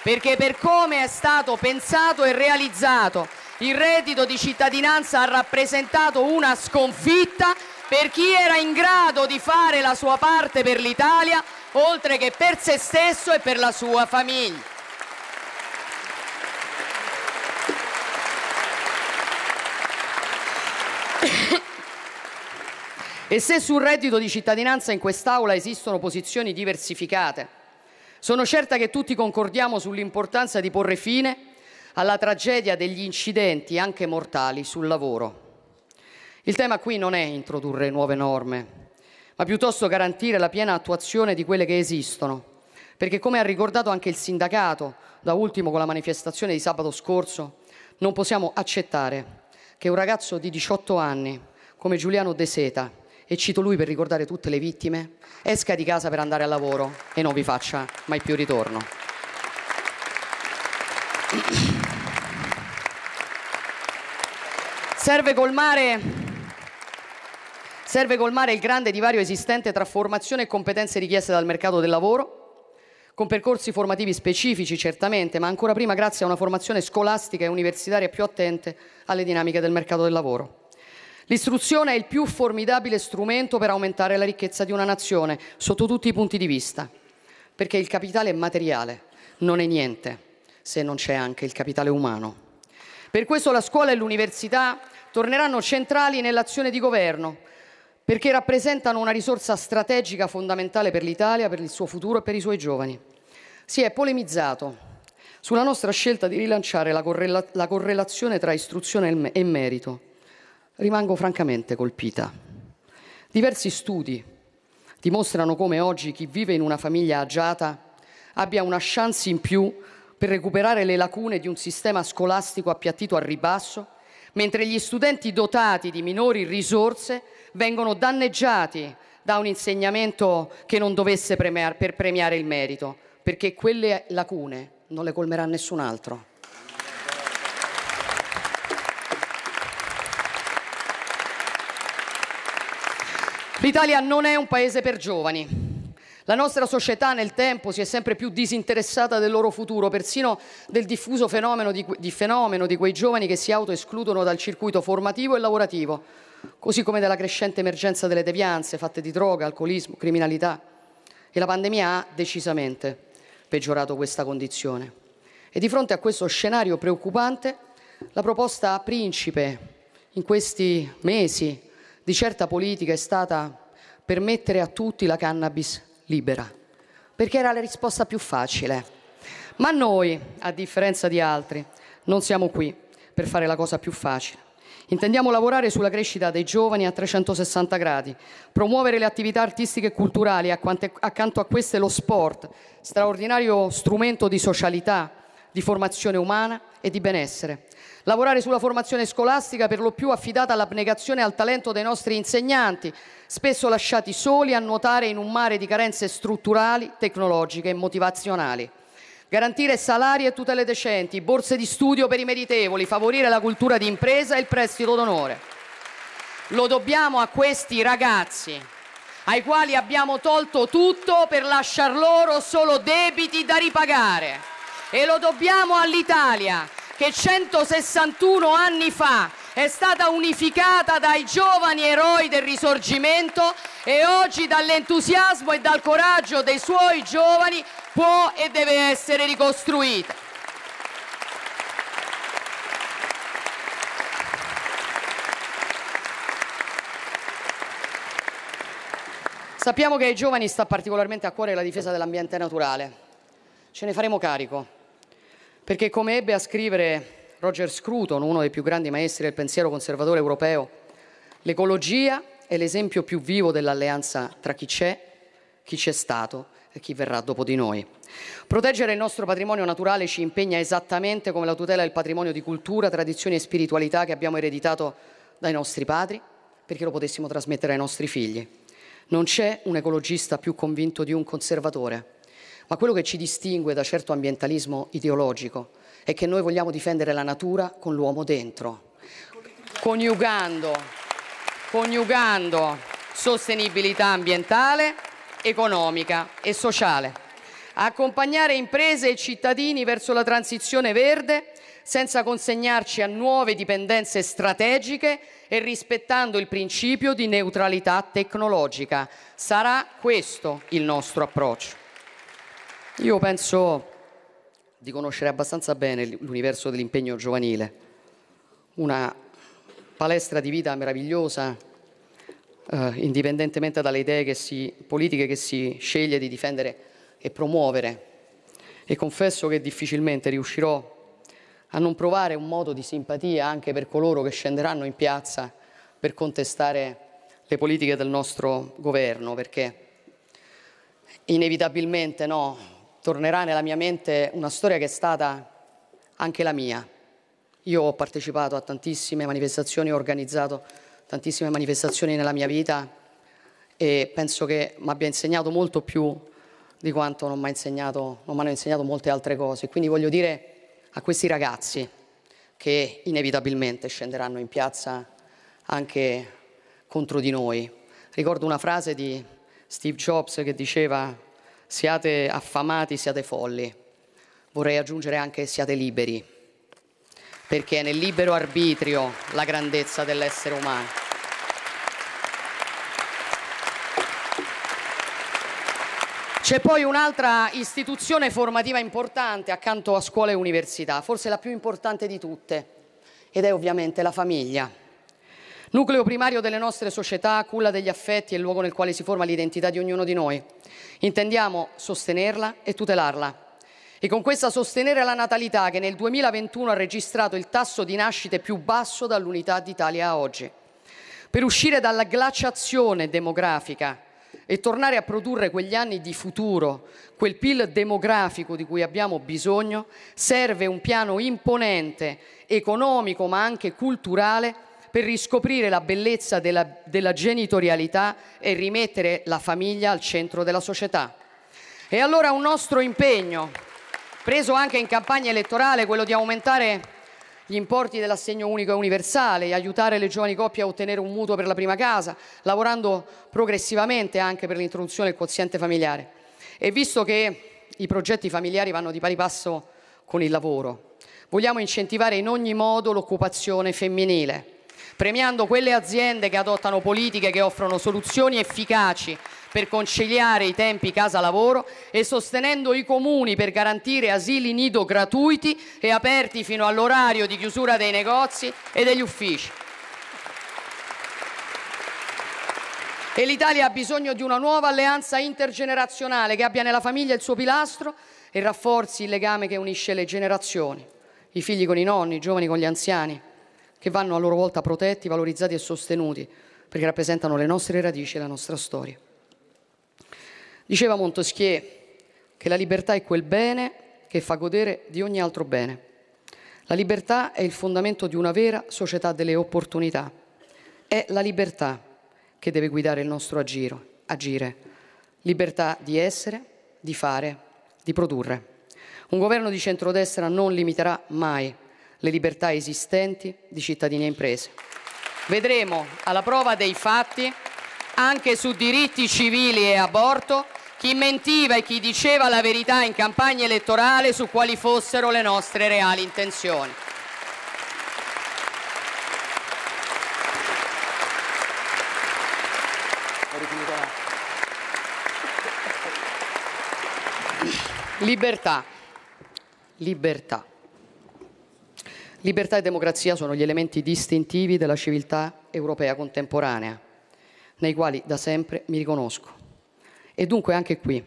Perché per come è stato pensato e realizzato, il reddito di cittadinanza ha rappresentato una sconfitta per chi era in grado di fare la sua parte per l'Italia, oltre che per se stesso e per la sua famiglia. E se sul reddito di cittadinanza in quest'Aula esistono posizioni diversificate, sono certa che tutti concordiamo sull'importanza di porre fine alla tragedia degli incidenti, anche mortali, sul lavoro. Il tema qui non è introdurre nuove norme, ma piuttosto garantire la piena attuazione di quelle che esistono. Perché, come ha ricordato anche il sindacato, da ultimo con la manifestazione di sabato scorso, non possiamo accettare che un ragazzo di diciotto anni, come Giuliano De Seta, e cito lui per ricordare tutte le vittime, esca di casa per andare al lavoro e non vi faccia mai più ritorno. Serve colmare... Serve colmare il grande divario esistente tra formazione e competenze richieste dal mercato del lavoro, con percorsi formativi specifici certamente, ma ancora prima grazie a una formazione scolastica e universitaria più attente alle dinamiche del mercato del lavoro. L'istruzione è il più formidabile strumento per aumentare la ricchezza di una nazione, sotto tutti i punti di vista, perché il capitale materiale non è niente se non c'è anche il capitale umano. Per questo la scuola e l'università torneranno centrali nell'azione di governo, perché rappresentano una risorsa strategica fondamentale per l'Italia, per il suo futuro e per i suoi giovani. Si è polemizzato sulla nostra scelta di rilanciare la, correla- la correlazione tra istruzione e merito. Rimango francamente colpita. Diversi studi dimostrano come oggi chi vive in una famiglia agiata abbia una chance in più per recuperare le lacune di un sistema scolastico appiattito al ribasso, mentre gli studenti dotati di minori risorse vengono danneggiati da un insegnamento che non dovesse premiare, per premiare il merito, perché quelle lacune non le colmerà nessun altro. L'Italia non è un paese per giovani. La nostra società nel tempo si è sempre più disinteressata del loro futuro, persino del diffuso fenomeno di, di, fenomeno di quei giovani che si autoescludono dal circuito formativo e lavorativo, così come della crescente emergenza delle devianze fatte di droga, alcolismo, criminalità. E la pandemia ha decisamente peggiorato questa condizione. E di fronte a questo scenario preoccupante, la proposta principe in questi mesi di certa politica è stata permettere a tutti la cannabis libera, perché era la risposta più facile. Ma noi, a differenza di altri, non siamo qui per fare la cosa più facile. Intendiamo lavorare sulla crescita dei giovani a trecentosessanta gradi, promuovere le attività artistiche e culturali, accanto a queste lo sport, straordinario strumento di socialità, di formazione umana e di benessere. Lavorare sulla formazione scolastica, per lo più affidata all'abnegazione e al talento dei nostri insegnanti, spesso lasciati soli a nuotare in un mare di carenze strutturali, tecnologiche e motivazionali. Garantire salari e tutele decenti, borse di studio per i meritevoli, favorire la cultura di impresa e il prestito d'onore. Lo dobbiamo a questi ragazzi, ai quali abbiamo tolto tutto per lasciar loro solo debiti da ripagare. E lo dobbiamo all'Italia, che centosessantuno anni fa è stata unificata dai giovani eroi del Risorgimento e oggi dall'entusiasmo e dal coraggio dei suoi giovani può e deve essere ricostruita. Sappiamo che ai giovani sta particolarmente a cuore la difesa dell'ambiente naturale. Ce ne faremo carico. Perché, come ebbe a scrivere Roger Scruton, uno dei più grandi maestri del pensiero conservatore europeo, l'ecologia è l'esempio più vivo dell'alleanza tra chi c'è, chi c'è stato e chi verrà dopo di noi. Proteggere il nostro patrimonio naturale ci impegna esattamente come la tutela del patrimonio di cultura, tradizioni e spiritualità che abbiamo ereditato dai nostri padri, perché lo potessimo trasmettere ai nostri figli. Non c'è un ecologista più convinto di un conservatore. Ma quello che ci distingue da certo ambientalismo ideologico è che noi vogliamo difendere la natura con l'uomo dentro, coniugando, coniugando sostenibilità ambientale, economica e sociale. Accompagnare imprese e cittadini verso la transizione verde senza consegnarci a nuove dipendenze strategiche e rispettando il principio di neutralità tecnologica. Sarà questo il nostro approccio. Io penso di conoscere abbastanza bene l'universo dell'impegno giovanile, una palestra di vita meravigliosa, eh, indipendentemente dalle idee che si, politiche che si sceglie di difendere e promuovere. E confesso che difficilmente riuscirò a non provare un moto di simpatia anche per coloro che scenderanno in piazza per contestare le politiche del nostro governo, perché inevitabilmente no, tornerà nella mia mente una storia che è stata anche la mia. Io ho partecipato a tantissime manifestazioni, ho organizzato tantissime manifestazioni nella mia vita e penso che mi abbia insegnato molto più di quanto non mi hanno insegnato molte altre cose. Quindi voglio dire a questi ragazzi che inevitabilmente scenderanno in piazza anche contro di noi. Ricordo una frase di Steve Jobs che diceva: siate affamati, siate folli. Vorrei aggiungere anche siate liberi, perché è nel libero arbitrio la grandezza dell'essere umano. C'è poi un'altra istituzione formativa importante accanto a scuola e università, forse la più importante di tutte, ed è ovviamente la famiglia. Nucleo primario delle nostre società, culla degli affetti e il luogo nel quale si forma l'identità di ognuno di noi. Intendiamo sostenerla e tutelarla. E con questa sostenere la natalità, che nel duemilaventuno ha registrato il tasso di nascite più basso dall'unità d'Italia a oggi. Per uscire dalla glaciazione demografica e tornare a produrre quegli anni di futuro, quel P I L demografico di cui abbiamo bisogno, serve un piano imponente, economico ma anche culturale, per riscoprire la bellezza della, della genitorialità e rimettere la famiglia al centro della società. E allora un nostro impegno, preso anche in campagna elettorale, quello di aumentare gli importi dell'assegno unico e universale, aiutare le giovani coppie a ottenere un mutuo per la prima casa, lavorando progressivamente anche per l'introduzione del quoziente familiare. E visto che i progetti familiari vanno di pari passo con il lavoro, vogliamo incentivare in ogni modo l'occupazione femminile, premiando quelle aziende che adottano politiche che offrono soluzioni efficaci per conciliare i tempi casa-lavoro e sostenendo i comuni per garantire asili nido gratuiti e aperti fino all'orario di chiusura dei negozi e degli uffici. E l'Italia ha bisogno di una nuova alleanza intergenerazionale che abbia nella famiglia il suo pilastro e rafforzi il legame che unisce le generazioni, i figli con i nonni, i giovani con gli anziani, che vanno a loro volta protetti, valorizzati e sostenuti, perché rappresentano le nostre radici e la nostra storia. Diceva Montesquieu che la libertà è quel bene che fa godere di ogni altro bene. La libertà è il fondamento di una vera società delle opportunità. È la libertà che deve guidare il nostro agiro, agire. Libertà di essere, di fare, di produrre. Un governo di centrodestra non limiterà mai le libertà esistenti di cittadini e imprese. Vedremo alla prova dei fatti, anche su diritti civili e aborto, chi mentiva e chi diceva la verità in campagna elettorale su quali fossero le nostre reali intenzioni. Libertà, libertà. Libertà e democrazia sono gli elementi distintivi della civiltà europea contemporanea, nei quali da sempre mi riconosco. E dunque anche qui,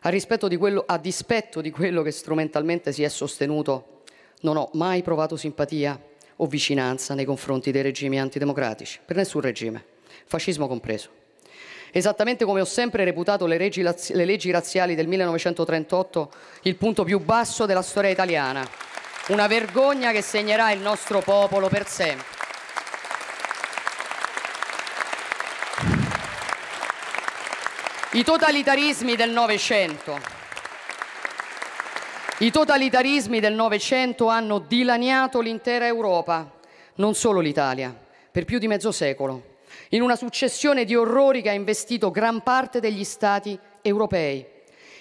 a, rispetto di quello, a dispetto di quello che strumentalmente si è sostenuto, non ho mai provato simpatia o vicinanza nei confronti dei regimi antidemocratici, per nessun regime, fascismo compreso. Esattamente come ho sempre reputato le, regi, le leggi razziali del millenovecentotrentotto il punto più basso della storia italiana, una vergogna che segnerà il nostro popolo per sempre. I totalitarismi del Novecento. I totalitarismi del Novecento hanno dilaniato l'intera Europa, non solo l'Italia, per più di mezzo secolo, in una successione di orrori che ha investito gran parte degli Stati europei.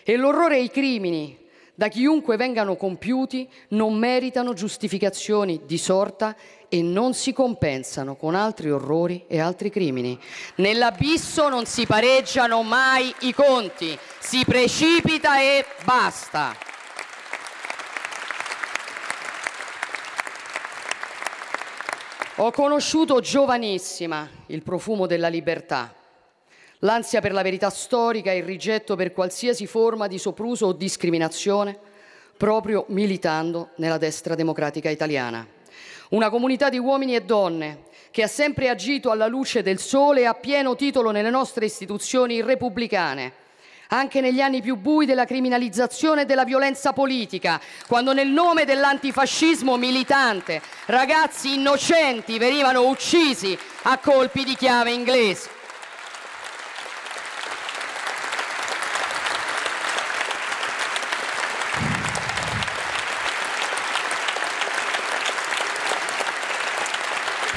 E l'orrore e i crimini, da chiunque vengano compiuti, non meritano giustificazioni di sorta e non si compensano con altri orrori e altri crimini. Nell'abisso non si pareggiano mai i conti, si precipita e basta. Ho conosciuto giovanissima il profumo della libertà, l'ansia per la verità storica e il rigetto per qualsiasi forma di sopruso o discriminazione, proprio militando nella destra democratica italiana. Una comunità di uomini e donne che ha sempre agito alla luce del sole e a pieno titolo nelle nostre istituzioni repubblicane, anche negli anni più bui della criminalizzazione e della violenza politica, quando nel nome dell'antifascismo militante ragazzi innocenti venivano uccisi a colpi di chiave inglese.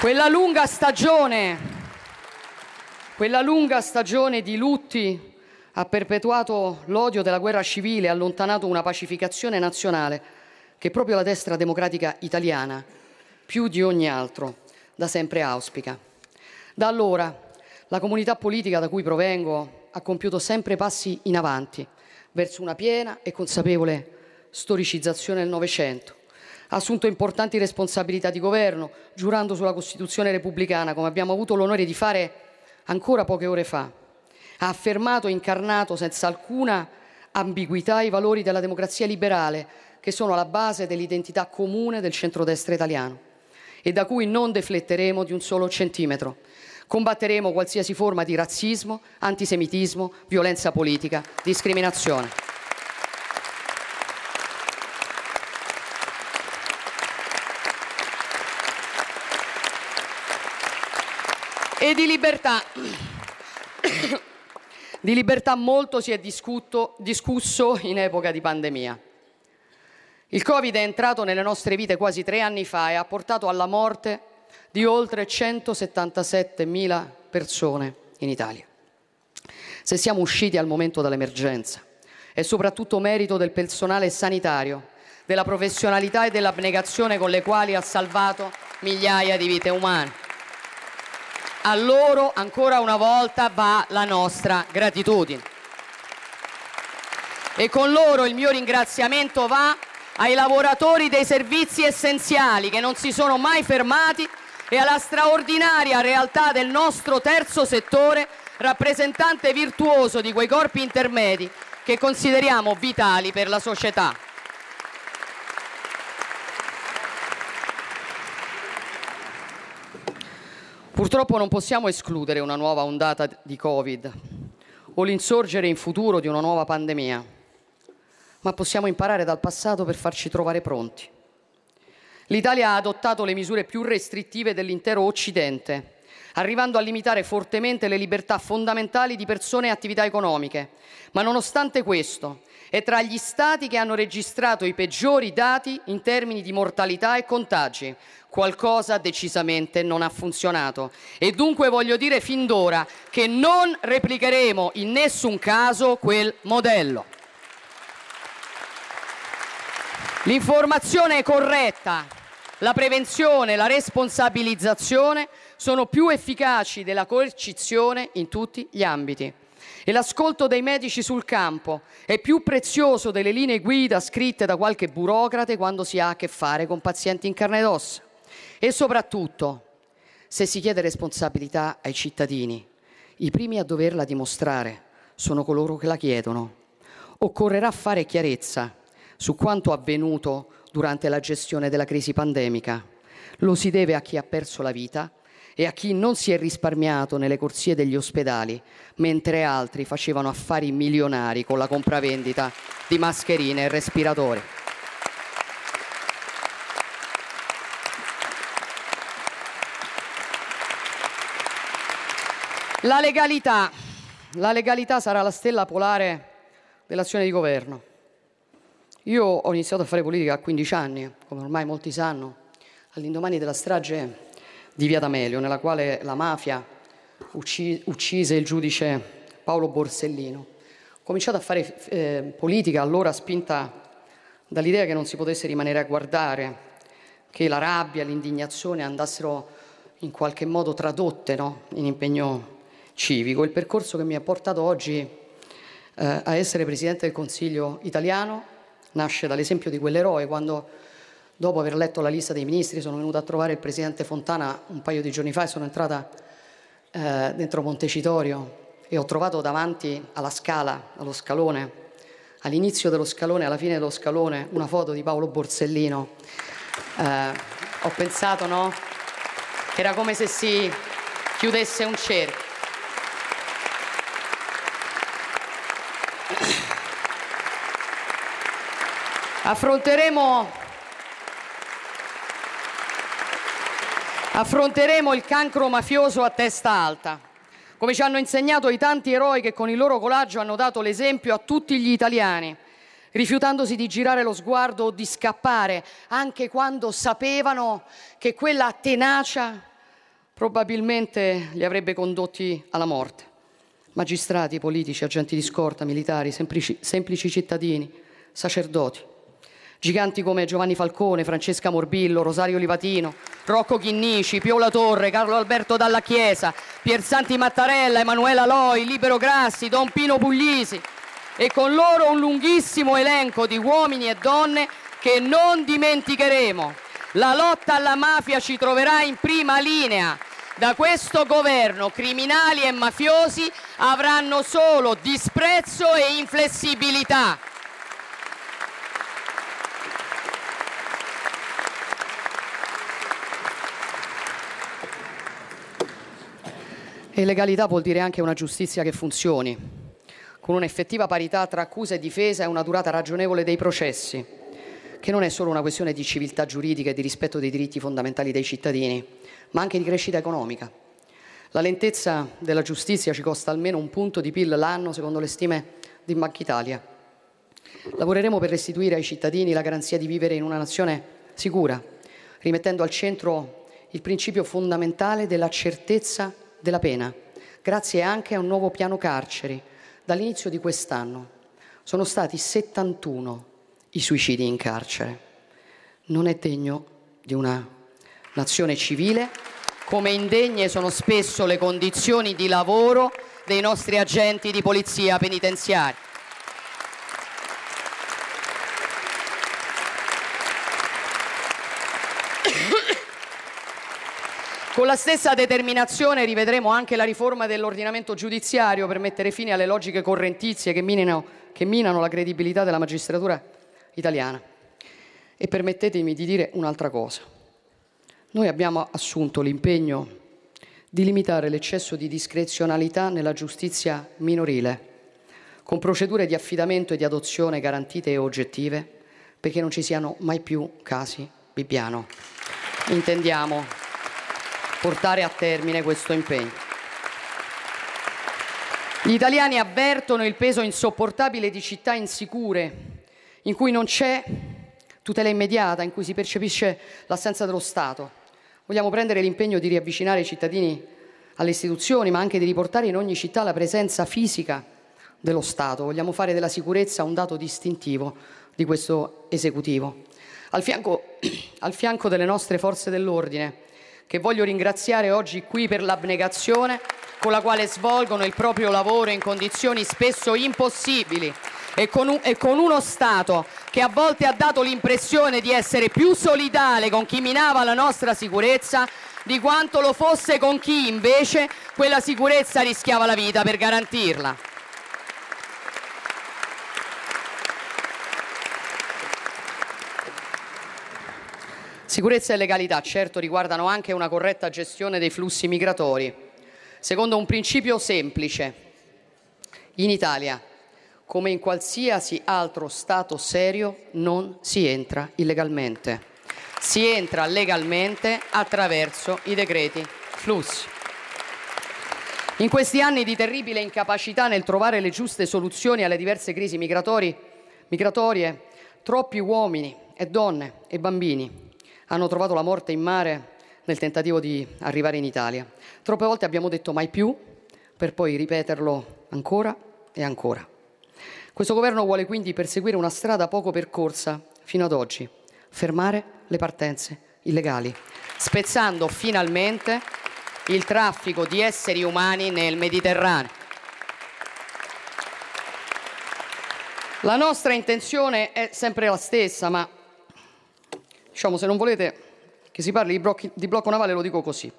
Quella lunga stagione, quella lunga stagione di lutti ha perpetuato l'odio della guerra civile e ha allontanato una pacificazione nazionale che proprio la destra democratica italiana, più di ogni altro, da sempre auspica. Da allora la comunità politica da cui provengo ha compiuto sempre passi in avanti verso una piena e consapevole storicizzazione del Novecento. Ha assunto importanti responsabilità di governo, giurando sulla Costituzione repubblicana, come abbiamo avuto l'onore di fare ancora poche ore fa. Ha affermato e incarnato senza alcuna ambiguità i valori della democrazia liberale, che sono alla base dell'identità comune del centrodestra italiano e da cui non defletteremo di un solo centimetro. Combatteremo qualsiasi forma di razzismo, antisemitismo, violenza politica, discriminazione. E di libertà, di libertà molto si è discusso, discusso in epoca di pandemia. Il Covid è entrato nelle nostre vite quasi tre anni fa e ha portato alla morte di oltre centosettantasettemila persone in Italia. Se siamo usciti al momento dall'emergenza, è soprattutto merito del personale sanitario, della professionalità e dell'abnegazione con le quali ha salvato migliaia di vite umane. A loro ancora una volta va la nostra gratitudine. E con loro il mio ringraziamento va ai lavoratori dei servizi essenziali che non si sono mai fermati e alla straordinaria realtà del nostro terzo settore, rappresentante virtuoso di quei corpi intermedi che consideriamo vitali per la società. Purtroppo non possiamo escludere una nuova ondata di Covid o l'insorgere in futuro di una nuova pandemia, ma possiamo imparare dal passato per farci trovare pronti. L'Italia ha adottato le misure più restrittive dell'intero Occidente, arrivando a limitare fortemente le libertà fondamentali di persone e attività economiche, ma nonostante questo è tra gli Stati che hanno registrato i peggiori dati in termini di mortalità e contagi. Qualcosa decisamente non ha funzionato e dunque voglio dire fin d'ora che non replicheremo in nessun caso quel modello. L'informazione corretta, la prevenzione, la responsabilizzazione sono più efficaci della coercizione in tutti gli ambiti. E l'ascolto dei medici sul campo è più prezioso delle linee guida scritte da qualche burocrate quando si ha a che fare con pazienti in carne ed ossa. E soprattutto, se si chiede responsabilità ai cittadini, i primi a doverla dimostrare sono coloro che la chiedono. Occorrerà fare chiarezza su quanto avvenuto durante la gestione della crisi pandemica. Lo si deve a chi ha perso la vita e a chi non si è risparmiato nelle corsie degli ospedali, mentre altri facevano affari milionari con la compravendita di mascherine e respiratori. La legalità. La legalità sarà la stella polare dell'azione di governo. Io ho iniziato a fare politica a quindici anni, come ormai molti sanno, all'indomani della strage di Via D'Amelio, nella quale la mafia uccise il giudice Paolo Borsellino. Ho cominciato a fare eh, politica allora spinta dall'idea che non si potesse rimanere a guardare, che la rabbia, l'indignazione andassero in qualche modo tradotte, no? in impegno civico. Il percorso che mi ha portato oggi eh, a essere Presidente del Consiglio italiano nasce dall'esempio di quell'eroe, quando dopo aver letto la lista dei ministri sono venuta a trovare il Presidente Fontana un paio di giorni fa e sono entrata eh, dentro Montecitorio e ho trovato davanti alla scala, allo scalone, all'inizio dello scalone e alla fine dello scalone una foto di Paolo Borsellino. Eh, ho pensato, no? che era come se si chiudesse un cerchio. Affronteremo, affronteremo il cancro mafioso a testa alta, come ci hanno insegnato i tanti eroi che con il loro coraggio hanno dato l'esempio a tutti gli italiani, rifiutandosi di girare lo sguardo o di scappare, anche quando sapevano che quella tenacia probabilmente li avrebbe condotti alla morte. Magistrati, politici, agenti di scorta, militari, semplici, semplici cittadini, sacerdoti. Giganti come Giovanni Falcone, Francesca Morbillo, Rosario Livatino, Rocco Chinnici, Pio La Torre, Carlo Alberto Dalla Chiesa, Piersanti Mattarella, Emanuela Loi, Libero Grassi, Don Pino Puglisi e con loro un lunghissimo elenco di uomini e donne che non dimenticheremo. La lotta alla mafia ci troverà in prima linea. Da questo governo criminali e mafiosi avranno solo disprezzo e inflessibilità. E legalità vuol dire anche una giustizia che funzioni, con un'effettiva parità tra accusa e difesa e una durata ragionevole dei processi, che non è solo una questione di civiltà giuridica e di rispetto dei diritti fondamentali dei cittadini, ma anche di crescita economica. La lentezza della giustizia ci costa almeno un punto di P I L l'anno, secondo le stime di Banca Italia. Lavoreremo per restituire ai cittadini la garanzia di vivere in una nazione sicura, rimettendo al centro il principio fondamentale della certezza della pena, grazie anche a un nuovo piano carceri. Dall'inizio di quest'anno sono stati settantuno i suicidi in carcere. Non è degno di una nazione civile, come indegne sono spesso le condizioni di lavoro dei nostri agenti di polizia penitenziaria. Con la stessa determinazione rivedremo anche la riforma dell'ordinamento giudiziario per mettere fine alle logiche correntizie che minano, che minano la credibilità della magistratura italiana. E permettetemi di dire un'altra cosa. Noi abbiamo assunto l'impegno di limitare l'eccesso di discrezionalità nella giustizia minorile, con procedure di affidamento e di adozione garantite e oggettive, perché non ci siano mai più casi Bibbiano. Intendiamo portare a termine questo impegno. Gli italiani avvertono il peso insopportabile di città insicure, in cui non c'è tutela immediata, in cui si percepisce l'assenza dello Stato. Vogliamo prendere l'impegno di riavvicinare i cittadini alle istituzioni, ma anche di riportare in ogni città la presenza fisica dello Stato. Vogliamo fare della sicurezza un dato distintivo di questo esecutivo. Al fianco, al fianco delle nostre forze dell'ordine, che voglio ringraziare oggi qui per l'abnegazione con la quale svolgono il proprio lavoro in condizioni spesso impossibili e con, un, e con uno Stato che a volte ha dato l'impressione di essere più solidale con chi minava la nostra sicurezza di quanto lo fosse con chi invece quella sicurezza rischiava la vita per garantirla. Sicurezza e legalità, certo, riguardano anche una corretta gestione dei flussi migratori, secondo un principio semplice. In Italia, come in qualsiasi altro Stato serio, non si entra illegalmente. Si entra legalmente attraverso i decreti flussi. In questi anni di terribile incapacità nel trovare le giuste soluzioni alle diverse crisi migratori, migratorie, troppi uomini e donne e bambini hanno trovato la morte in mare nel tentativo di arrivare in Italia. Troppe volte abbiamo detto mai più, per poi ripeterlo ancora e ancora. Questo governo vuole quindi perseguire una strada poco percorsa fino ad oggi, fermare le partenze illegali, spezzando finalmente il traffico di esseri umani nel Mediterraneo. La nostra intenzione è sempre la stessa, ma diciamo, se non volete che si parli di, blocchi, di blocco navale, lo dico così.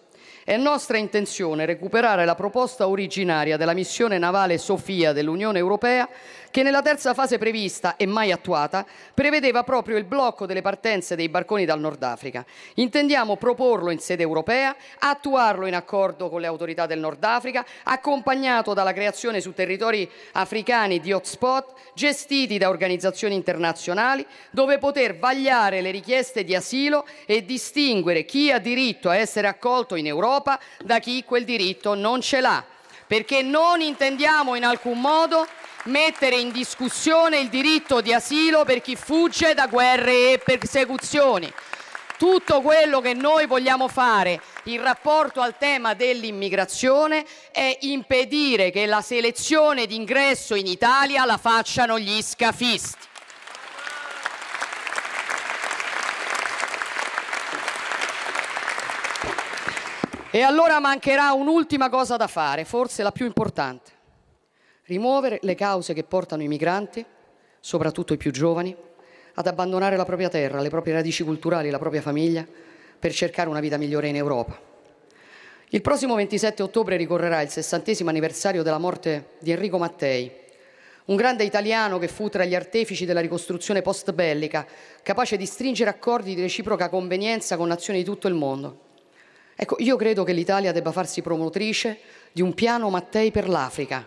È nostra intenzione recuperare la proposta originaria della missione navale Sofia dell'Unione Europea, che nella terza fase prevista e mai attuata prevedeva proprio il blocco delle partenze dei barconi dal Nord Africa. Intendiamo proporlo in sede europea, attuarlo in accordo con le autorità del Nord Africa, accompagnato dalla creazione su territori africani di hotspot gestiti da organizzazioni internazionali, dove poter vagliare le richieste di asilo e distinguere chi ha diritto a essere accolto in Europa da chi quel diritto non ce l'ha, perché non intendiamo in alcun modo mettere in discussione il diritto di asilo per chi fugge da guerre e persecuzioni. Tutto quello che noi vogliamo fare in rapporto al tema dell'immigrazione è impedire che la selezione d'ingresso in Italia la facciano gli scafisti. E allora mancherà un'ultima cosa da fare, forse la più importante. Rimuovere le cause che portano i migranti, soprattutto i più giovani, ad abbandonare la propria terra, le proprie radici culturali, la propria famiglia, per cercare una vita migliore in Europa. Il prossimo ventisette ottobre ricorrerà il sessantesimo anniversario della morte di Enrico Mattei, un grande italiano che fu tra gli artefici della ricostruzione post-bellica, capace di stringere accordi di reciproca convenienza con nazioni di tutto il mondo. Ecco, io credo che l'Italia debba farsi promotrice di un piano Mattei per l'Africa,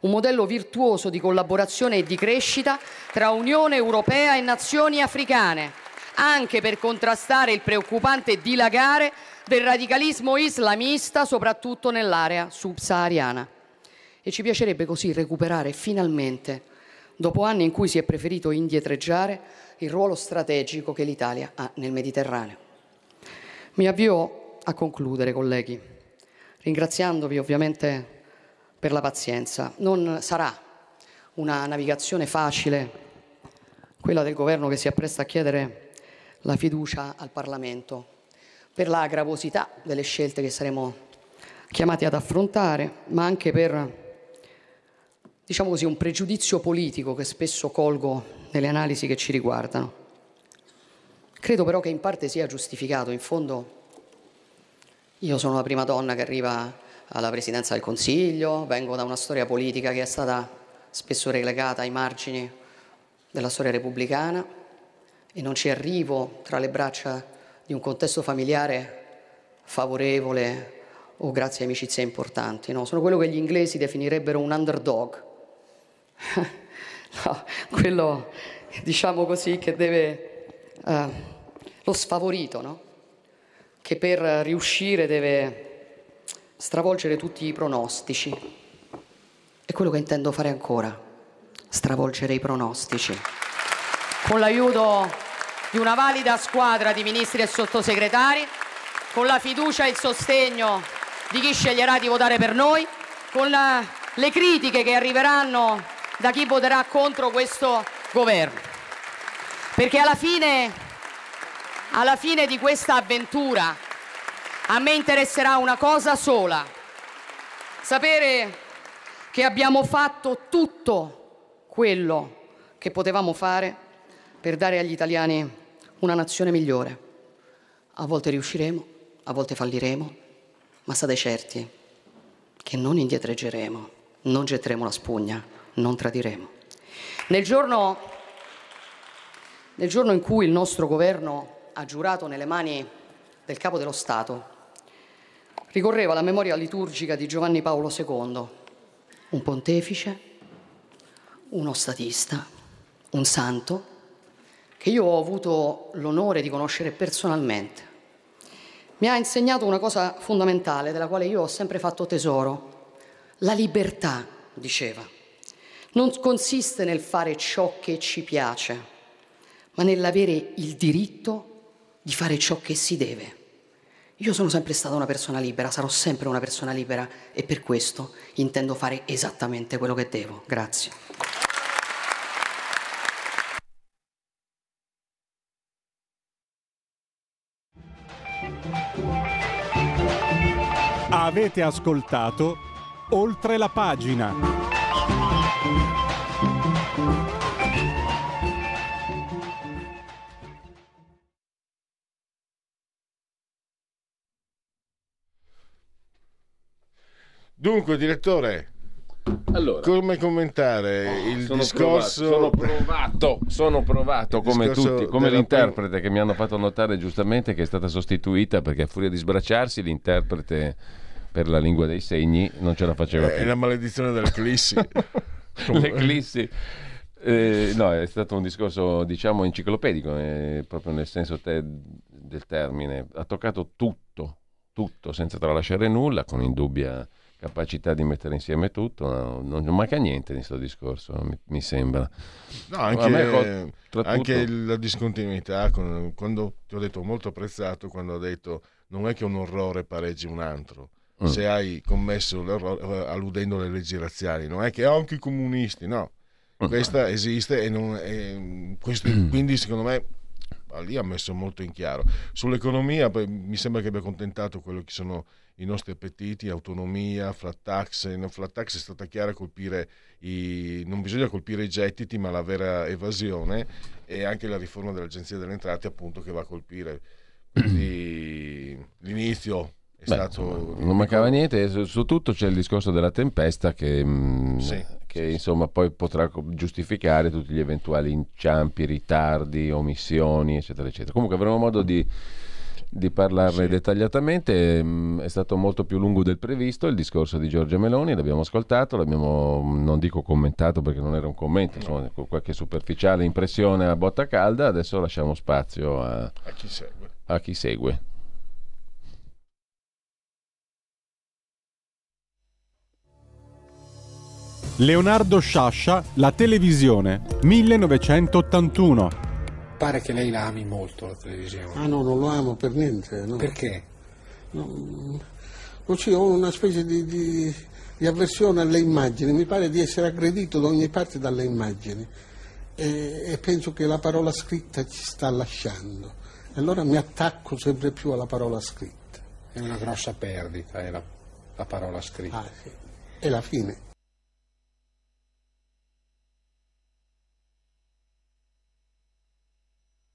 un modello virtuoso di collaborazione e di crescita tra Unione Europea e nazioni africane, anche per contrastare il preoccupante dilagare del radicalismo islamista, soprattutto nell'area subsahariana. E ci piacerebbe così recuperare finalmente, dopo anni in cui si è preferito indietreggiare, il ruolo strategico che l'Italia ha nel Mediterraneo. Mi avvio a concludere, colleghi, ringraziandovi ovviamente per la pazienza. Non sarà una navigazione facile quella del governo che si appresta a chiedere la fiducia al Parlamento per la gravosità delle scelte che saremo chiamati ad affrontare, ma anche per, diciamo così, un pregiudizio politico che spesso colgo nelle analisi che ci riguardano. Credo però che in parte sia giustificato, in fondo. Io sono la prima donna che arriva alla Presidenza del Consiglio, vengo da una storia politica che è stata spesso relegata ai margini della storia repubblicana e non ci arrivo tra le braccia di un contesto familiare favorevole o grazie a amicizie importanti. No, sono quello che gli inglesi definirebbero un underdog. No, quello, diciamo così, che deve... Eh, lo sfavorito, no? Che per riuscire deve stravolgere tutti i pronostici. È quello che intendo fare ancora, stravolgere i pronostici. Con l'aiuto di una valida squadra di ministri e sottosegretari, con la fiducia e il sostegno di chi sceglierà di votare per noi, con la, le critiche che arriveranno da chi voterà contro questo governo. Perché alla fine... Alla fine di questa avventura a me interesserà una cosa sola, sapere che abbiamo fatto tutto quello che potevamo fare per dare agli italiani una nazione migliore. A volte riusciremo, a volte falliremo, ma state certi che non indietreggeremo, non getteremo la spugna, non tradiremo. Nel giorno, nel giorno in cui il nostro governo ha giurato nelle mani del Capo dello Stato, ricorreva la memoria liturgica di Giovanni Paolo secondo, un pontefice, uno statista, un santo, che io ho avuto l'onore di conoscere personalmente. Mi ha insegnato una cosa fondamentale della quale io ho sempre fatto tesoro. La libertà, diceva, non consiste nel fare ciò che ci piace, ma nell'avere il diritto di fare ciò che si deve. Io sono sempre stata una persona libera, sarò sempre una persona libera e per questo intendo fare esattamente quello che devo. Grazie. Avete ascoltato Oltre la pagina. Dunque, direttore, allora, come commentare oh, il sono discorso? Provato, sono provato, sono provato come tutti, come l'interprete prima... che mi hanno fatto notare giustamente che è stata sostituita perché a furia di sbracciarsi l'interprete per la lingua dei segni non ce la faceva eh, più. È la maledizione dell'eclissi. L'eclissi. Eh, no, è stato un discorso diciamo enciclopedico, eh, proprio nel senso te- del termine. Ha toccato tutto, tutto, senza tralasciare nulla, con indubbia capacità di mettere insieme tutto, no, non manca niente in questo discorso, mi, mi sembra. No, anche, me, anche tutto... la discontinuità, con, quando ti ho detto, molto apprezzato quando ha detto non è che un orrore pareggi un altro, mm. se hai commesso l'errore alludendo alle leggi razziali, non è che anche i comunisti, no, mm. questa esiste e non è, questo, mm. quindi secondo me lì ha messo molto in chiaro. Sull'economia poi, mi sembra che abbia accontentato quello che sono i nostri appetiti, autonomia, flat tax. No, flat tax è stata chiara, colpire i, non bisogna colpire i gettiti ma la vera evasione, e anche la riforma dell'Agenzia delle Entrate appunto che va a colpire. Quindi l'inizio è Beh, stato insomma, non mancava niente. Su, su tutto c'è il discorso della tempesta che, mh, sì, che sì, insomma sì. poi potrà giustificare tutti gli eventuali inciampi, ritardi, omissioni eccetera eccetera. Comunque avremo modo di di parlarne sì. dettagliatamente. È stato molto più lungo del previsto il discorso di Giorgia Meloni, l'abbiamo ascoltato, l'abbiamo, non dico commentato perché non era un commento, no. insomma, con qualche superficiale impressione a botta calda. Adesso lasciamo spazio a, a chi segue. A chi segue. Leonardo Sciascia, la televisione, millenovecentottantuno. Pare che lei la ami molto la televisione. Ah no, non lo amo per niente. No. Perché? No, non c'è, ho una specie di, di, di avversione alle immagini, mi pare di essere aggredito da ogni parte dalle immagini e, e penso che la parola scritta ci sta lasciando. Allora mi attacco sempre più alla parola scritta. È una grossa perdita, è la, la parola scritta. Ah, sì. È la fine.